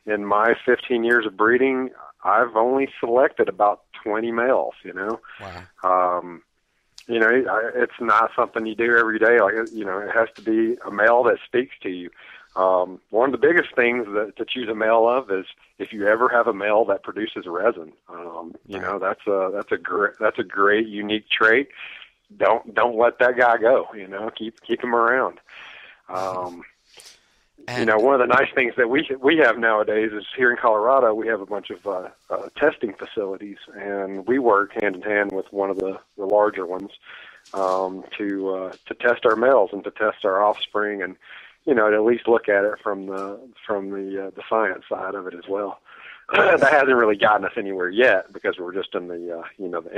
In my 15 years of breeding, I've only selected about 20 males. Wow. It's not something you do every day. It has to be a male that speaks to you. One of the biggest things to choose a male of is if you ever have a male that produces resin. That's a great unique trait. Don't let that guy go. Keep him around. One of the nice things that we have nowadays is here in Colorado, we have a bunch of testing facilities, and we work hand in hand with one of the larger ones to test our males and to test our offspring, and to at least look at it from the science side of it as well. That hasn't really gotten us anywhere yet because we're just in the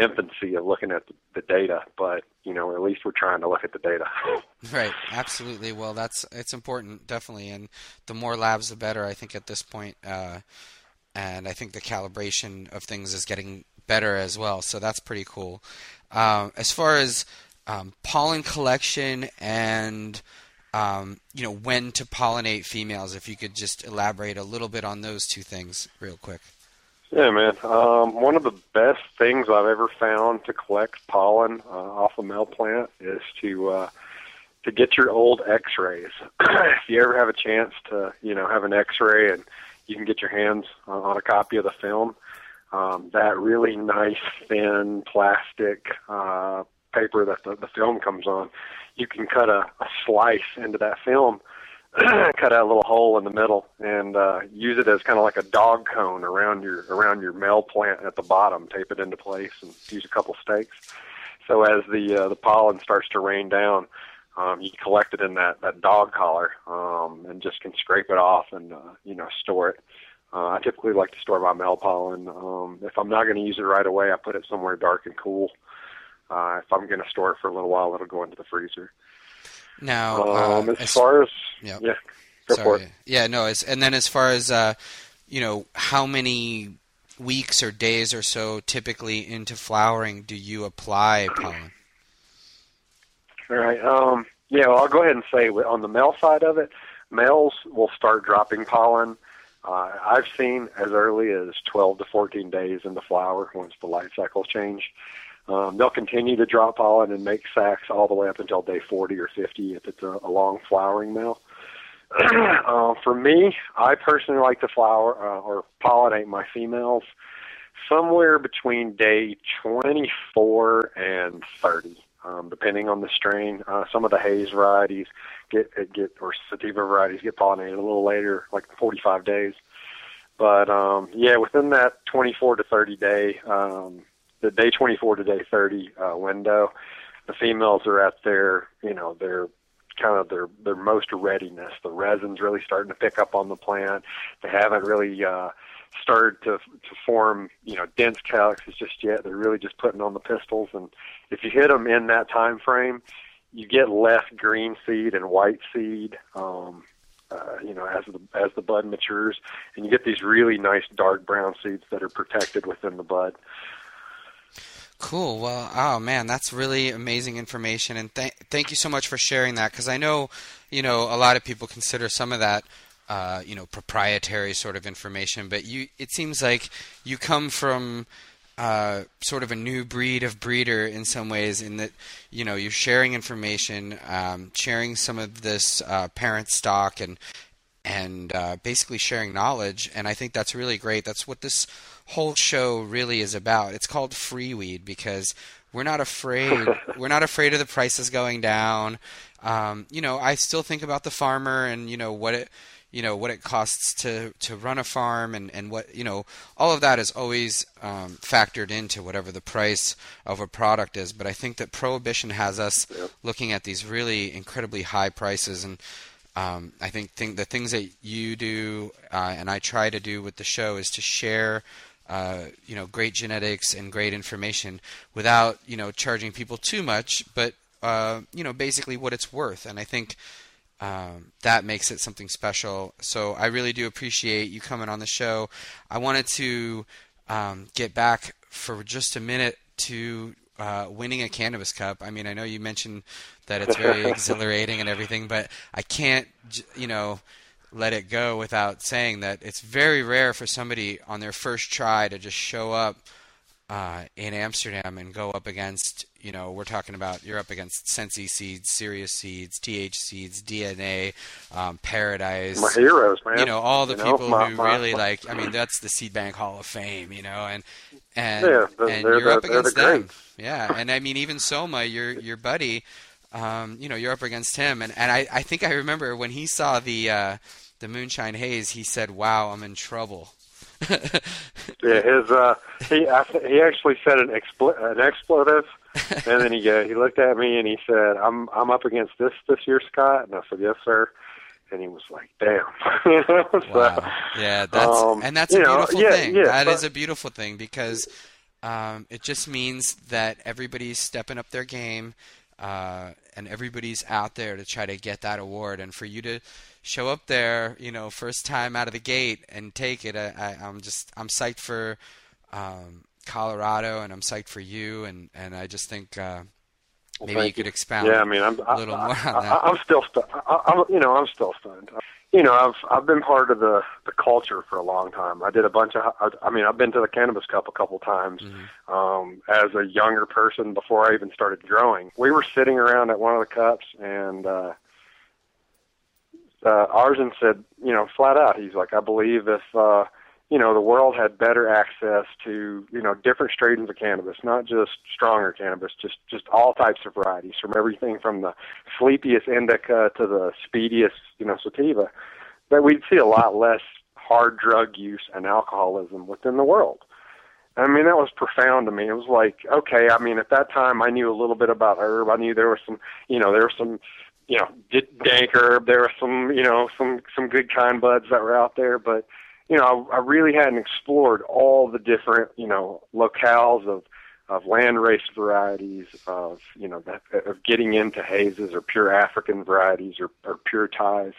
infancy of looking at the data. But at least we're trying to look at the data. Right, absolutely. Well, it's important, definitely. And the more labs, the better, I think, at this point. And I think the calibration of things is getting better as well. So that's pretty cool. As far as pollen collection and when to pollinate females, if you could just elaborate a little bit on those two things real quick. Yeah, man. One of the best things I've ever found to collect pollen off a male plant is to to get your old x-rays. If you ever have a chance to, you know, have an x-ray and you can get your hands on a copy of the film, that really nice, thin plastic paper that the film comes on, you can cut a slice into that film, cut out a little hole in the middle, and use it as kind of like a dog cone around your male plant at the bottom, tape it into place, and use a couple stakes. So as the pollen starts to rain down, you collect it in that dog collar, and just can scrape it off and, store it. I typically like to store my male pollen. If I'm not going to use it right away, I put it somewhere dark and cool. If I'm going to store it for a little while, it'll go into the freezer. Now, as far as, how many weeks or days or so typically into flowering do you apply pollen? All right. I'll go ahead and say on the male side of it, males will start dropping pollen. I've seen as early as 12 to 14 days in the flower once the light cycles change. They'll continue to drop pollen and make sacs all the way up until day 40 or 50 if it's a long flowering male. For me, I personally like to flower or pollinate my females somewhere between day 24 and 30, depending on the strain. Some of the haze varieties or sativa varieties get pollinated a little later, like 45 days. But within that 24 to 30 day, the day 24 to day 30 window, the females are at their most readiness. The resin's really starting to pick up on the plant. They haven't really started to form, dense calyxes just yet. They're really just putting on the pistils, and if you hit them in that time frame, you get less green seed and white seed, as the bud matures, and you get these really nice dark brown seeds that are protected within the bud. Cool. Well, oh man, that's really amazing information, and thank you so much for sharing that, because I know, a lot of people consider some of that, proprietary sort of information, but it seems like you come from sort of a new breed of breeder in some ways, in that, you're sharing information, sharing some of this parent stock and basically sharing knowledge, and I think that's really great. That's what this whole show really is about. It's called Free Weed because we're not afraid of the prices going down. I still think about the farmer and what it costs to run a farm and what all of that is always factored into whatever the price of a product is. But I think that prohibition has us looking at these really incredibly high prices, and I think the things that you do and I try to do with the show is to share great genetics and great information without charging people too much, but basically what it's worth. And I think that makes it something special. So I really do appreciate you coming on the show. I wanted to get back for just a minute to winning a Cannabis Cup. I mean, I know you mentioned that it's very exhilarating and everything, but I can't, let it go without saying that it's very rare for somebody on their first try to just show up in Amsterdam and go up against, we're talking about you're up against Sensi Seeds, Sirius Seeds, TH Seeds, DNA, Paradise. My heroes, man. All the people like, I mean, that's the Seed Bank Hall of Fame, and you're up against them. Yeah, and I mean, even Soma, your buddy, you're up against him, and I think I remember when he saw the Moonshine Haze, he said, "Wow, I'm in trouble." Yeah, his he actually said an expletive, and then he looked at me and he said, "I'm up against this year, Scott," and I said, "Yes, sir." And he was like, "Damn!" Wow. Yeah, that's and that's a beautiful thing. Yeah, that is a beautiful thing because it just means that everybody's stepping up their game, and everybody's out there to try to get that award. And for you to show up there, first time out of the gate and take it, I'm psyched for Colorado, and I'm psyched for you, and I just think. Maybe you could expound a little more on that. I'm still stunned. you know, I've been part of the culture for a long time. I did a bunch of, I've been to the Cannabis Cup a couple times as a younger person before I even started growing. We were sitting around at one of the cups, and Arjun said, you know, flat out, he's like, I believe if, you know, the world had better access to, you know, different strains of cannabis, not just stronger cannabis, just all types of varieties, from everything from the sleepiest indica to the speediest, you know, sativa, that we'd see a lot less hard drug use and alcoholism within the world. I mean, that was profound to me. It was like, okay, I mean, at that time I knew a little bit about herb. I knew there was some, you know, dank herb. There were some, you know, some good kind buds that were out there, but you know, I really hadn't explored all the different, you know, locales of landrace varieties, of, you know, of getting into hazes or pure African varieties or pure ties.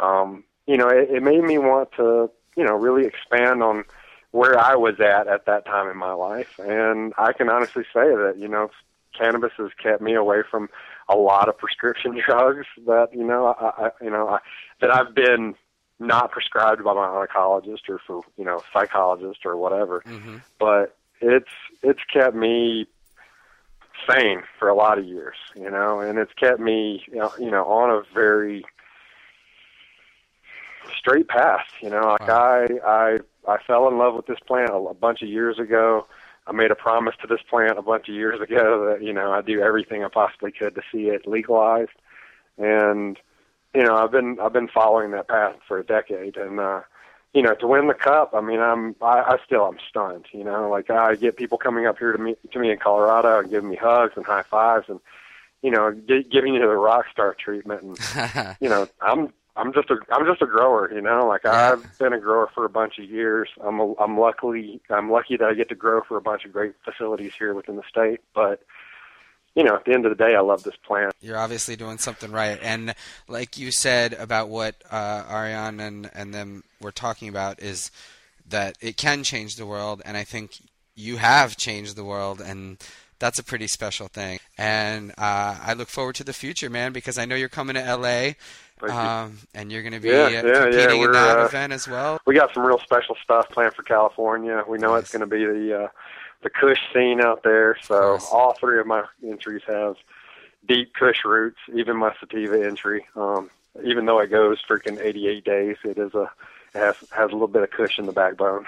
You know, it made me want to, you know, really expand on where I was at that time in my life. And I can honestly say that, you know, cannabis has kept me away from a lot of prescription drugs that, you know, that I've been not prescribed by my oncologist or for, you know, psychologist or whatever. Mm-hmm. But it's kept me sane for a lot of years, you know, and it's kept me, you know, on a very straight path, you know. Like I fell in love with this plant a bunch of years ago. I made a promise to this plant a bunch of years ago that, you know, I'd do everything I possibly could to see it legalized. And you know, I've been following that path for a decade, and you know, to win the cup, I mean, I'm stunned. You know, like I get people coming up here to me in Colorado and giving me hugs and high fives, and you know, giving you the rock star treatment. And you know, I'm just a grower. You know, like I've been a grower for a bunch of years. I'm lucky that I get to grow for a bunch of great facilities here within the state, but you know, at the end of the day, I love this plant. You're obviously doing something right. And like you said about what Ariane and them were talking about, is that it can change the world. And I think you have changed the world, and that's a pretty special thing. And I look forward to the future, man, because I know you're coming to L.A., and you're going to be competing in that event as well. We got some real special stuff planned for California. We know it's going to be the Kush scene out there, so all three of my entries have deep Kush roots, even my sativa entry. Even though it goes freaking 88 days, it has a little bit of Kush in the backbone.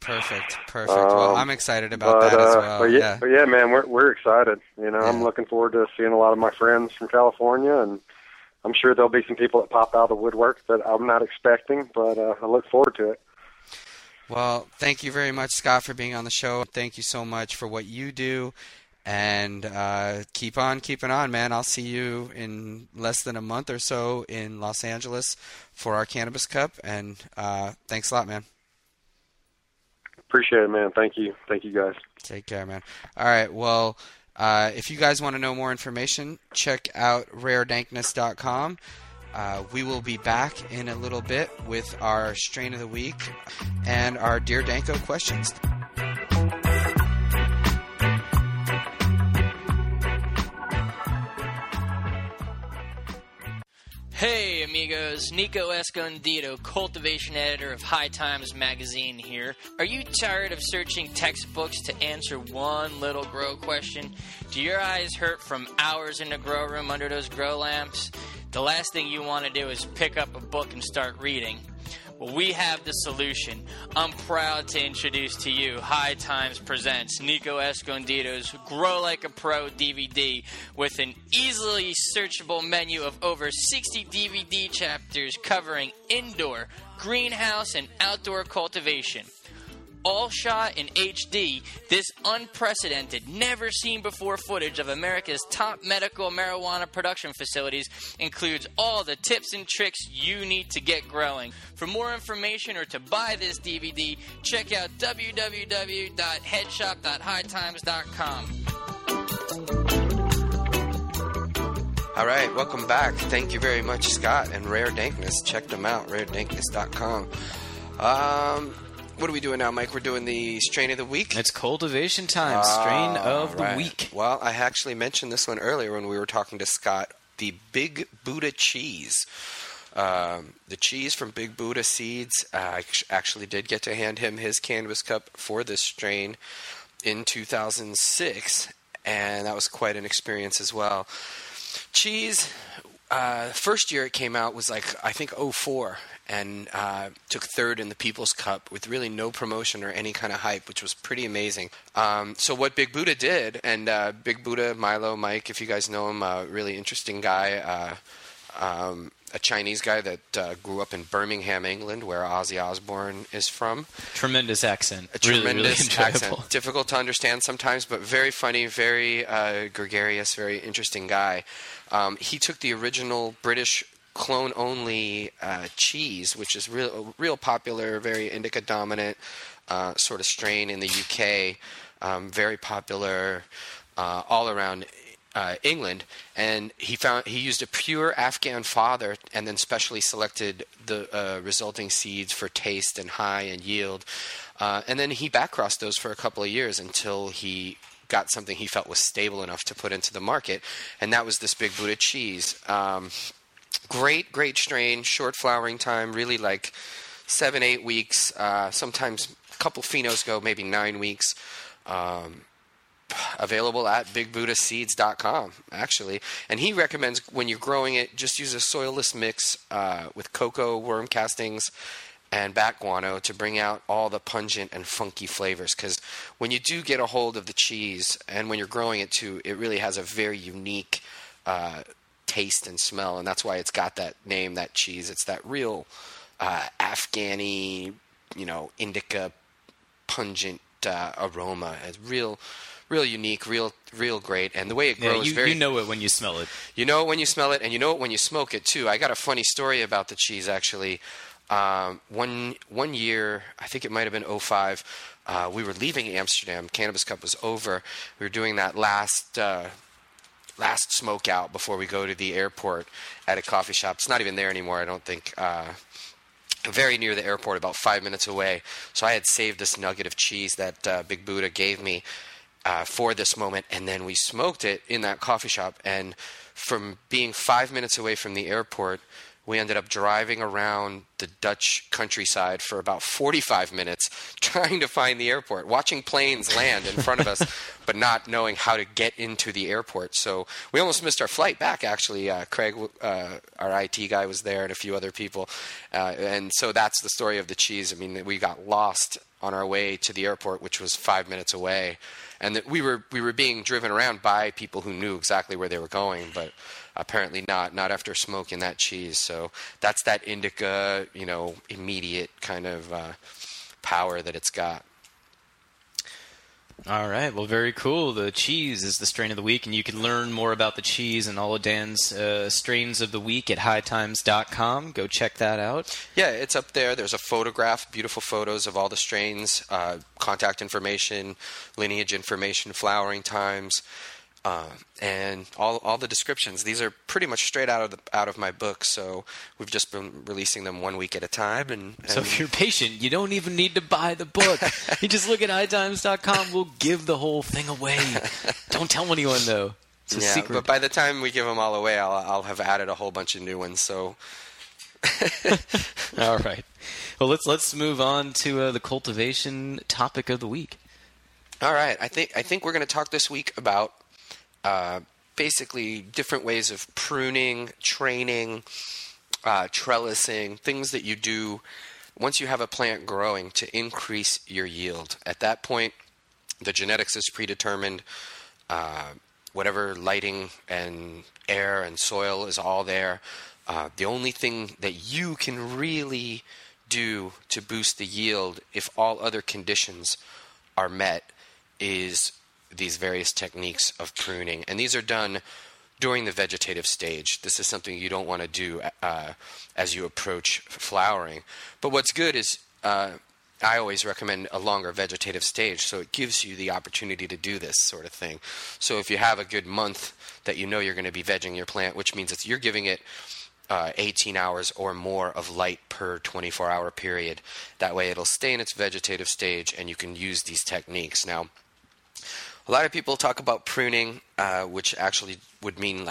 Perfect. Well, I'm excited about that as well. But yeah, man, we're excited. You know, yeah. I'm looking forward to seeing a lot of my friends from California, and I'm sure there'll be some people that pop out of the woodwork that I'm not expecting, but I look forward to it. Well, thank you very much, Scott, for being on the show. Thank you so much for what you do. And keep on keeping on, man. I'll see you in less than a month or so in Los Angeles for our Cannabis Cup. And thanks a lot, man. Appreciate it, man. Thank you. Thank you, guys. Take care, man. All right. Well, if you guys want to know more information, check out raredankness.com. We will be back in a little bit with our strain of the week and our Dear Danko questions. Hey amigos, Nico Escondido, cultivation editor of High Times Magazine here. Are you tired of searching textbooks to answer one little grow question? Do your eyes hurt from hours in the grow room under those grow lamps? The last thing you want to do is pick up a book and start reading. Well, we have the solution. I'm proud to introduce to you High Times presents Nico Escondido's Grow Like a Pro DVD with an easily searchable menu of over 60 DVD chapters covering indoor, greenhouse, and outdoor cultivation. All shot in HD, this unprecedented, never-seen-before footage of America's top medical marijuana production facilities includes all the tips and tricks you need to get growing. For more information or to buy this DVD, check out www.headshop.hightimes.com. All right, welcome back. Thank you very much, Scott and Rare Dankness. Check them out, raredankness.com. What are we doing now, Mike? We're doing the strain of the week. It's cultivation time. Strain of the week. Well, I actually mentioned this one earlier when we were talking to Scott. The Big Buddha Cheese. The cheese from Big Buddha Seeds. I actually did get to hand him his Cannabis Cup for this strain in 2006, and that was quite an experience as well. Cheese, first year it came out was like, I think, 04, and took third in the People's Cup with really no promotion or any kind of hype, which was pretty amazing. So what Big Buddha did, and Big Buddha, Milo, Mike, if you guys know him, really interesting guy, a Chinese guy that grew up in Birmingham, England, where Ozzy Osbourne is from. Tremendous accent. A tremendous really accent. Difficult to understand sometimes, but very funny, very gregarious, very interesting guy. He took the original British clone-only cheese, which is real popular, very indica-dominant sort of strain in the UK, very popular all around England, and he used a pure Afghan father, and then specially selected the resulting seeds for taste and high and yield, and then he backcrossed those for a couple of years until he got something he felt was stable enough to put into the market, and that was this Big Buddha cheese. Great strain, short flowering time, really like 7-8 weeks. Sometimes a couple phenos go maybe 9 weeks. Available at bigbuddhaseeds.com, actually. And he recommends when you're growing it, just use a soilless mix with cocoa, worm castings, and bat guano to bring out all the pungent and funky flavors. Because when you do get a hold of the cheese, and when you're growing it too, it really has a very unique taste and smell. And that's why it's got that name, that cheese. It's that real Afghani, indica, pungent aroma. It's real unique, real great, and the way it grows, you know it when you smell it. You know it when you smell it, and you know it when you smoke it too. I got a funny story about the cheese, actually. One year, I think it might have been 05, we were leaving Amsterdam. Cannabis Cup was over. We were doing that last smoke out before we go to the airport at a coffee shop. It's not even there anymore, I don't think. Very near the airport, about 5 minutes away. So I had saved this nugget of cheese that Big Buddha gave me for this moment, and then we smoked it in that coffee shop, and from being 5 minutes away from the airport, we ended up driving around the Dutch countryside for about 45 minutes trying to find the airport, watching planes land in front of us, but not knowing how to get into the airport. So we almost missed our flight back, actually. Craig, our IT guy, was there, and a few other people. And so that's the story of the cheese. I mean, we got lost on our way to the airport, which was 5 minutes away. And that we were being driven around by people who knew exactly where they were going, but apparently not after smoking that cheese. So that's that indica, immediate kind of power that it's got. All right. Well, very cool. The cheese is the strain of the week, and you can learn more about the cheese and all of Dan's strains of the week at hightimes.com. Go check that out. Yeah, it's up there. There's a photograph, beautiful photos of all the strains, contact information, lineage information, flowering times, and all the descriptions. These are pretty much straight out of my book, so we've just been releasing them 1 week at a time. And so if you're patient, you don't even need to buy the book. You just look at hightimes.com. We'll give the whole thing away. Don't tell anyone, though. It's a secret. But by the time we give them all away, I'll have added a whole bunch of new ones. So. All right. Well, let's move on to the cultivation topic of the week. All right. I think we're going to talk this week about basically different ways of pruning, training, trellising, things that you do once you have a plant growing to increase your yield. At that point, the genetics is predetermined. Whatever lighting and air and soil is all there. The only thing that you can really do to boost the yield, if all other conditions are met, is these various techniques of pruning. And these are done during the vegetative stage. This is something you don't want to do as you approach flowering. But what's good is I always recommend a longer vegetative stage, so it gives you the opportunity to do this sort of thing. So if you have a good month that you know you're going to be vegging your plant, which means you're giving it 18 hours or more of light per 24-hour period. That way it'll stay in its vegetative stage and you can use these techniques. Now, a lot of people talk about pruning, which actually would mean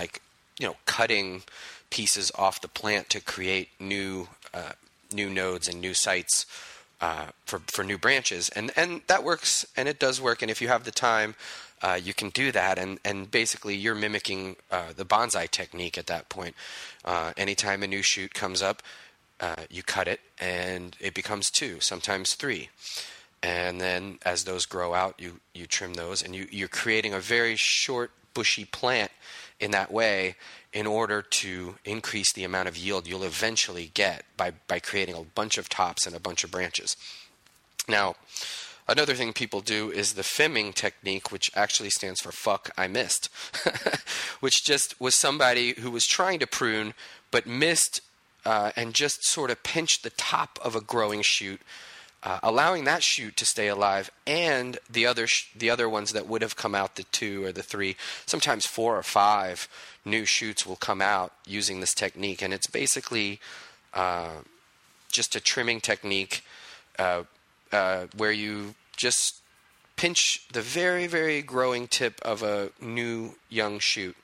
cutting pieces off the plant to create new nodes and new sites for new branches. And that works, and it does work. And if you have the time, you can do that. And basically you're mimicking the bonsai technique at that point. Anytime a new shoot comes up, you cut it and it becomes two, sometimes three. And then as those grow out, you trim those, and you're creating a very short, bushy plant in that way in order to increase the amount of yield you'll eventually get by creating a bunch of tops and a bunch of branches. Now, another thing people do is the femming technique, which actually stands for fuck, I missed, which just was somebody who was trying to prune but missed and just sort of pinched the top of a growing shoot, allowing that shoot to stay alive, and the other ones that would have come out, the two or the three, sometimes four or five new shoots will come out using this technique. And it's basically just a trimming technique where you just pinch the very, very growing tip of a new young shoot,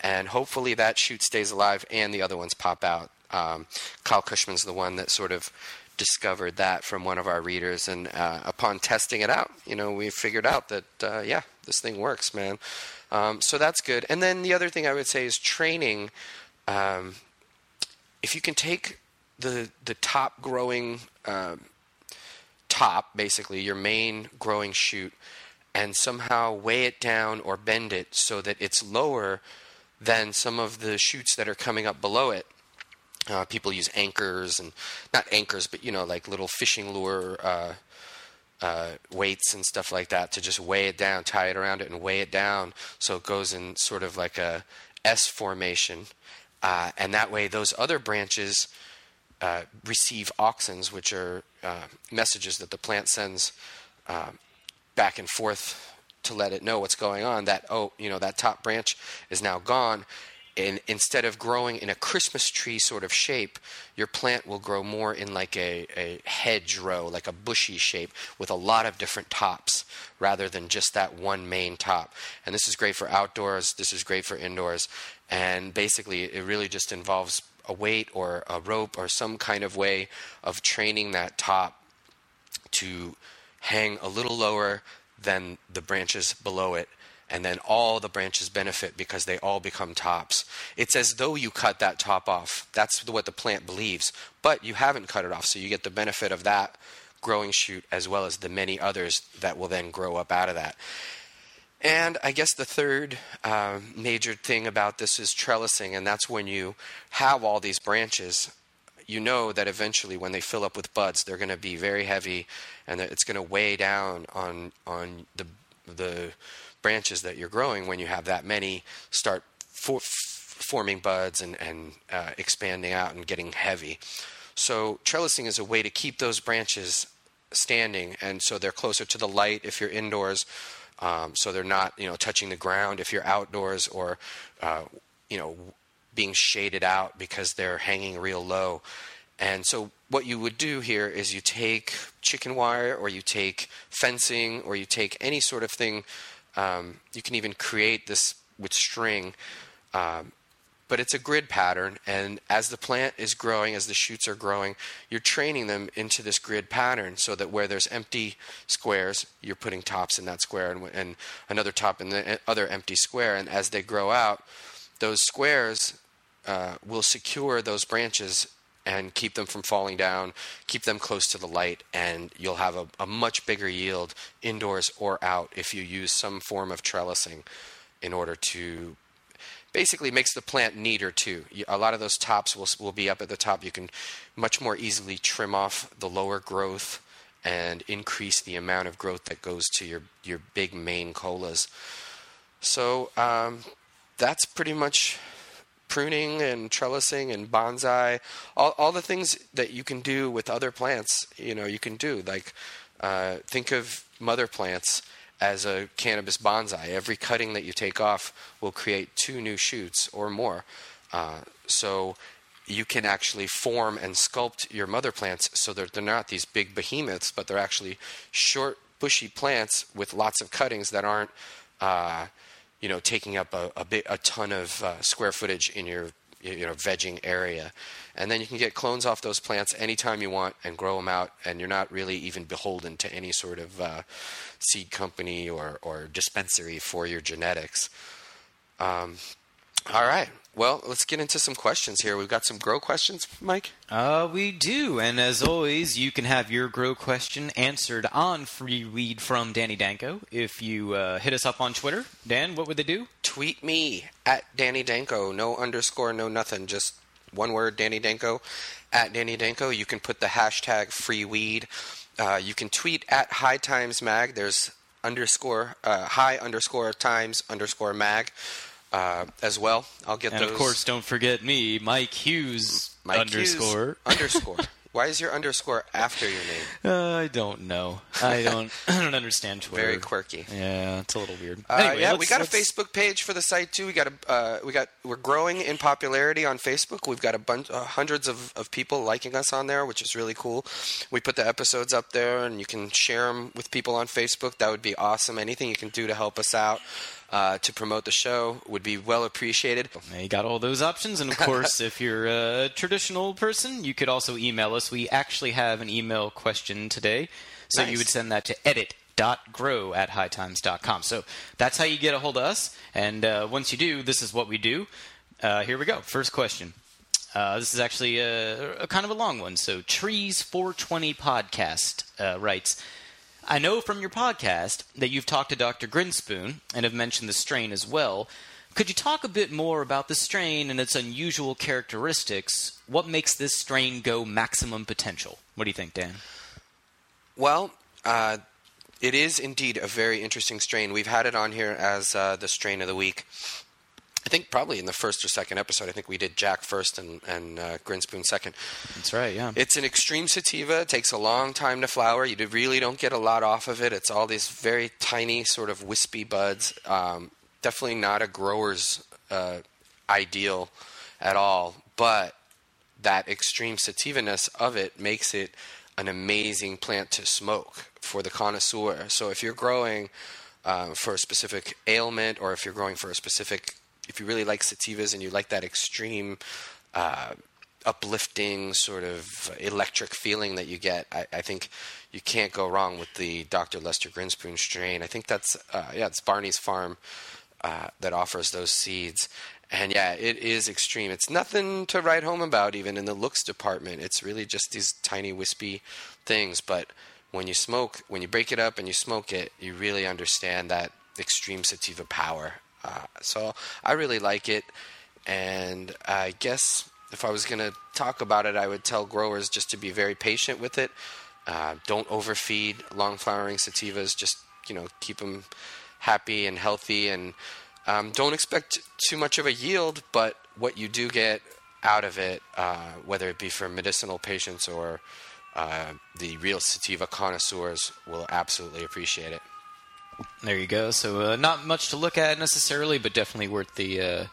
and hopefully that shoot stays alive and the other ones pop out. Kyle Cushman's the one that sort of discovered that from one of our readers, and upon testing it out, we figured out that this thing works, man. So that's good. And then the other thing I would say is training. If you can take the top growing top, basically your main growing shoot, and somehow weigh it down or bend it so that it's lower than some of the shoots that are coming up below it. People use anchors, and not anchors, but like little fishing lure weights and stuff like that to just weigh it down, tie it around it and weigh it down so it goes in sort of like a S formation. And that way those other branches receive auxins, which are messages that the plant sends back and forth to let it know what's going on, that, that top branch is now gone. And instead of growing in a Christmas tree sort of shape, your plant will grow more in like a hedgerow, like a bushy shape with a lot of different tops rather than just that one main top. And this is great for outdoors. This is great for indoors. And basically, it really just involves a weight or a rope or some kind of way of training that top to hang a little lower than the branches below it. And then all the branches benefit because they all become tops. It's as though you cut that top off. That's what the plant believes. But you haven't cut it off, so you get the benefit of that growing shoot as well as the many others that will then grow up out of that. And I guess the third major thing about this is trellising, and that's when you have all these branches. You know that eventually when they fill up with buds, they're going to be very heavy, and that it's going to weigh down on the branches that you're growing when you have that many start forming buds and expanding out and getting heavy. So trellising is a way to keep those branches standing, and so they're closer to the light if you're indoors, so they're not touching the ground if you're outdoors, or being shaded out because they're hanging real low. And so what you would do here is you take chicken wire, or you take fencing, or you take any sort of thing. You can even create this with string, but it's a grid pattern. And as the plant is growing, as the shoots are growing, you're training them into this grid pattern so that where there's empty squares, you're putting tops in that square and another top in the other empty square. And as they grow out, those squares will secure those branches and keep them from falling down, keep them close to the light, and you'll have a much bigger yield indoors or out if you use some form of trellising in order to basically makes the plant neater too. A lot of those tops will be up at the top. You can much more easily trim off the lower growth and increase the amount of growth that goes to your big main colas. So that's pretty much pruning and trellising and bonsai, all the things that you can do with other plants. You can do, like, think of mother plants as a cannabis bonsai. Every cutting that you take off will create two new shoots or more. So you can actually form and sculpt your mother plants so that they're not these big behemoths, but they're actually short, bushy plants with lots of cuttings that aren't taking up a ton of square footage in your you know, vegging area. And then you can get clones off those plants anytime you want and grow them out, and you're not really even beholden to any sort of seed company or dispensary for your genetics. All right. Well, let's get into some questions here. We've got some grow questions, Mike? We do. And as always, you can have your grow question answered on Free Weed from Danny Danko. If you hit us up on Twitter, Dan, what would they do? Tweet me at Danny Danko. No underscore, no nothing. Just one word, Danny Danko. At Danny Danko. You can put the hashtag Free Weed. You can tweet at High Times Mag. There's _high_times_mag. As well. I'll get those. And of course, don't forget me, Mike Hughes Mike_. Why is your underscore after your name? I don't know. I don't understand Twitter. Very quirky. Yeah, it's a little weird. Anyway, yeah, we got a Facebook page for the site too. We got a we're growing in popularity on Facebook. We've got a bunch, hundreds of people liking us on there, which is really cool. We put the episodes up there, and you can share them with people on Facebook. That would be awesome. Anything you can do to help us out. To promote the show would be well appreciated. You got all those options. And, of course, if you're a traditional person, you could also email us. We actually have an email question today. So nice. You would send that to edit.grow@hightimes.com. So that's how you get a hold of us. And once you do, this is what we do. Here we go. First question. This is actually a kind of a long one. So Trees 420 Podcast writes, I know from your podcast that you've talked to Dr. Grinspoon and have mentioned the strain as well. Could you talk a bit more about the strain and its unusual characteristics? What makes this strain go maximum potential? What do you think, Dan? Well, it is indeed a very interesting strain. We've had it on here as the strain of the week. I think probably in the first or second episode, I think we did Jack first and Grinspoon second. That's right, yeah. It's an extreme sativa. It takes a long time to flower. You really don't get a lot off of it. It's all these very tiny sort of wispy buds. Definitely not a grower's ideal at all. But that extreme sativa-ness of it makes it an amazing plant to smoke for the connoisseur. So if you're growing for a specific ailment, or if you're growing for a specific... If you really like sativas and you like that extreme, uplifting sort of electric feeling that you get, I think you can't go wrong with the Dr. Lester Grinspoon strain. I think that's, it's Barney's Farm that offers those seeds. And, yeah, it is extreme. It's nothing to write home about even in the looks department. It's really just these tiny, wispy things. But when you smoke, when you break it up and you smoke it, you really understand that extreme sativa power. So I really like it, and I guess if I was going to talk about it, I would tell growers just to be very patient with it. Don't overfeed long-flowering sativas. Just, keep them happy and healthy, and don't expect too much of a yield, but what you do get out of it, whether it be for medicinal patients or the real sativa connoisseurs, will absolutely appreciate it. There you go. So not much to look at necessarily, but definitely worth the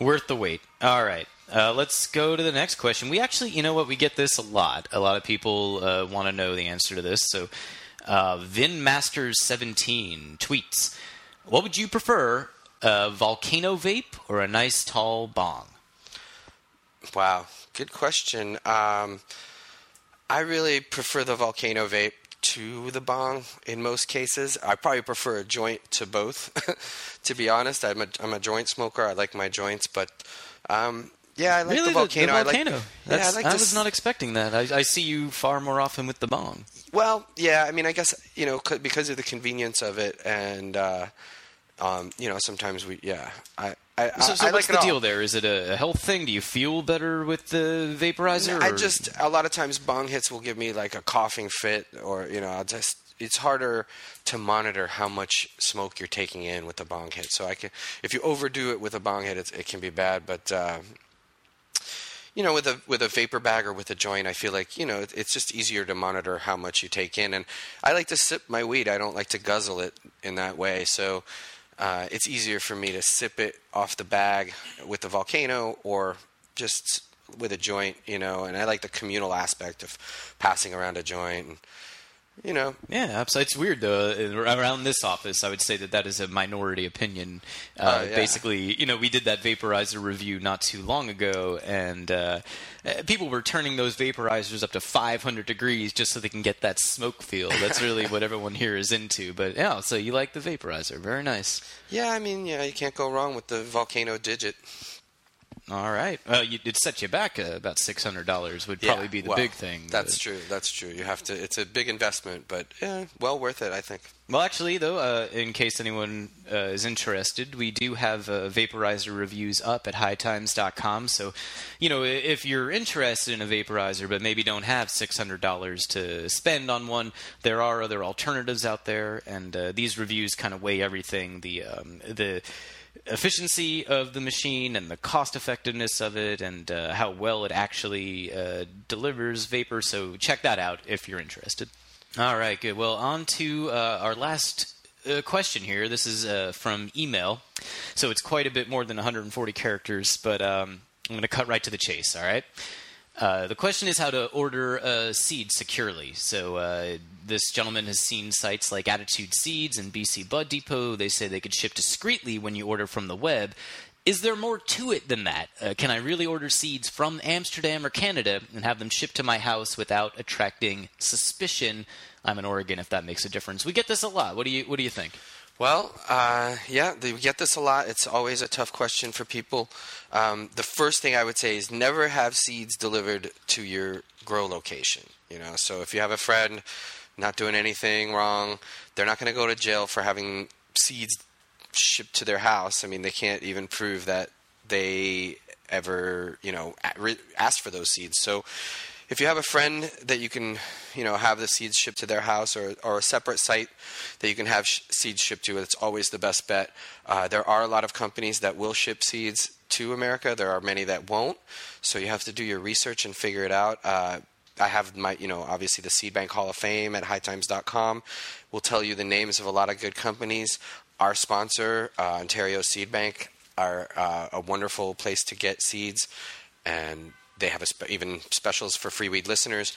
wait. All right. Let's go to the next question. We actually, we get this a lot. A lot of people want to know the answer to this. So VinMasters17 tweets, what would you prefer, a volcano vape or a nice tall bong? Wow. Good question. I really prefer the volcano vape to the bong in most cases. I probably prefer a joint to both. To be honest, I'm a joint smoker. I like my joints, but I like really, the volcano. The volcano. I was not expecting that. I see you far more often with the bong. Well, yeah. I mean, I guess because of the convenience of it, and sometimes we. Yeah, I what's the deal there? Is it a health thing? Do you feel better with the vaporizer? A lot of times bong hits will give me like a coughing fit, or, it's harder to monitor how much smoke you're taking in with the bong hit. So if you overdo it with a bong hit, it can be bad. But, with a vapor bag or with a joint, I feel like, it's just easier to monitor how much you take in. And I like to sip my weed. I don't like to guzzle it in that way. So, it's easier for me to sip it off the bag with the volcano or just with a joint, and I like the communal aspect of passing around a joint and you know. Yeah, it's weird, though. Around this office, I would say that is a minority opinion. Yeah. Basically, you know, we did that vaporizer review not too long ago, and people were turning those vaporizers up to 500 degrees just so they can get that smoke feel. That's really what everyone here is into. But, yeah, so you like the vaporizer. Very nice. Yeah, I mean, yeah, you can't go wrong with the Volcano Digit. All right. Well, it set you back about $600 would probably be the big thing. That's true. You have to. It's a big investment, but well worth it, I think. Well, actually, though, in case anyone is interested, we do have vaporizer reviews up at hightimes.com. So, you know, if you're interested in a vaporizer but maybe don't have $600 to spend on one, there are other alternatives out there, and these reviews kind of weigh everything. The efficiency of the machine and the cost effectiveness of it and how well it actually delivers vapor. So check that out if you're interested. All right, good. Well, on to our last question here. This is from email. So it's quite a bit more than 140 characters, but I'm going to cut right to the chase, all right? The question is how to order seed securely. So this gentleman has seen sites like Attitude Seeds and BC Bud Depot. They say they could ship discreetly when you order from the web. Is there more to it than that? Can I really order seeds from Amsterdam or Canada and have them shipped to my house without attracting suspicion? I'm in Oregon, if that makes a difference. We get this a lot. What do you think? Well, we get this a lot. It's always a tough question for people. The first thing I would say is never have seeds delivered to your grow location. You know, so if you have a friend not doing anything wrong, they're not going to go to jail for having seeds shipped to their house. I mean, they can't even prove that they ever, you know, asked for those seeds. So if you have a friend that you can, you know, have the seeds shipped to their house or a separate site that you can have seeds shipped to, it's always the best bet. There are a lot of companies that will ship seeds to America. There are many that won't. So you have to do your research and figure it out. I have my, you know, obviously the Seed Bank Hall of Fame at hightimes.com will tell you the names of a lot of good companies. Our sponsor, Ontario Seed Bank, are a wonderful place to get seeds, and they have even specials for free weed listeners.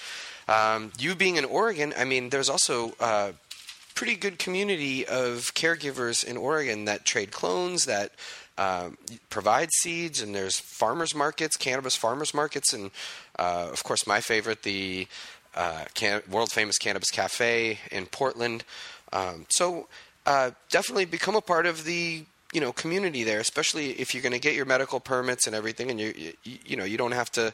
You being in Oregon, I mean, there's also a pretty good community of caregivers in Oregon that trade clones, that provide seeds, and there's farmers markets, cannabis farmers markets, and of course my favorite, the world famous Cannabis Cafe in Portland. So definitely become a part of the, you know, community there, especially if you're going to get your medical permits and everything, and you know you don't have to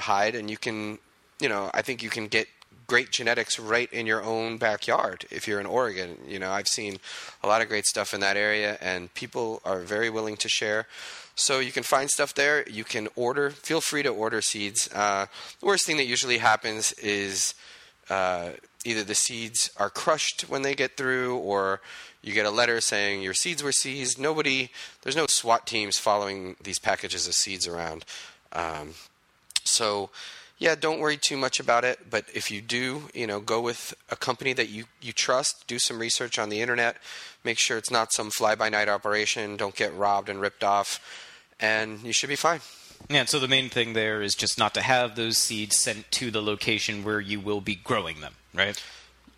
hide, and you can, you know, I think you can get great genetics right in your own backyard if you're in Oregon. You know, I've seen a lot of great stuff in that area, and people are very willing to share. So you can find stuff there. You can order. Feel free to order seeds. The worst thing that usually happens is either the seeds are crushed when they get through, or you get a letter saying your seeds were seized. There's no SWAT teams following these packages of seeds around. So, don't worry too much about it. But if you do, you know, go with a company that you trust. Do some research on the internet. Make sure it's not some fly-by-night operation. Don't get robbed and ripped off. And you should be fine. Yeah, so the main thing there is just not to have those seeds sent to the location where you will be growing them, right?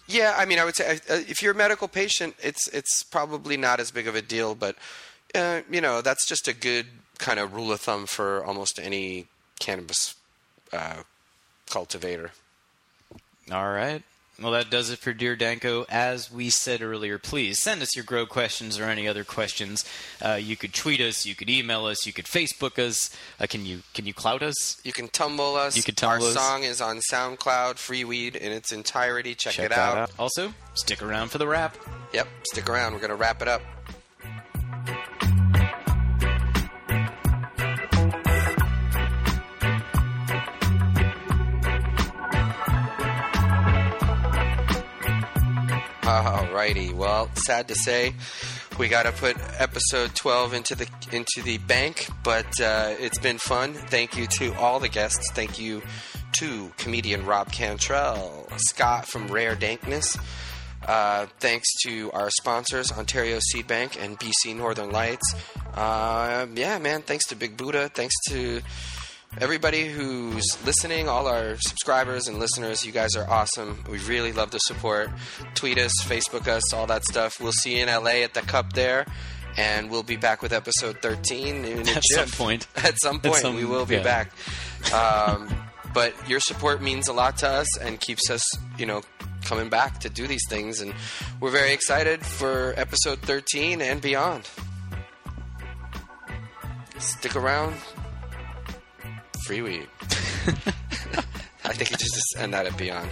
Yeah, I mean, I would say if you're a medical patient, it's probably not as big of a deal, but you know, that's just a good kind of rule of thumb for almost any cannabis cultivator. All right. Well, that does it for Dear Danko. As we said earlier, please send us your grow questions or any other questions. You could tweet us, you could email us, you could Facebook us. Can you clout us? You can Tumble us. Our song is on SoundCloud, Free Weed in its entirety. Check it out. Also, stick around for the wrap. Yep, stick around. We're going to wrap it up. Alrighty, well, sad to say, we got to put episode 12 into the bank, but it's been fun. Thank you to all the guests. Thank you to comedian Rob Cantrell, Scott from Rare Dankness. Thanks to our sponsors, Ontario Seed Bank and BC Northern Lights. Thanks to Big Buddha. Thanks to Everybody who's listening, all our subscribers and listeners, you guys are awesome. We really love the support. Tweet us, Facebook us, all that stuff. We'll see you in LA at the Cup there. And we'll be back with episode 13. At some point, we will be back. But your support means a lot to us and keeps us, you know, coming back to do these things. And we're very excited for episode 13 and beyond. Stick around. Free weed. I think you just end that at beyond.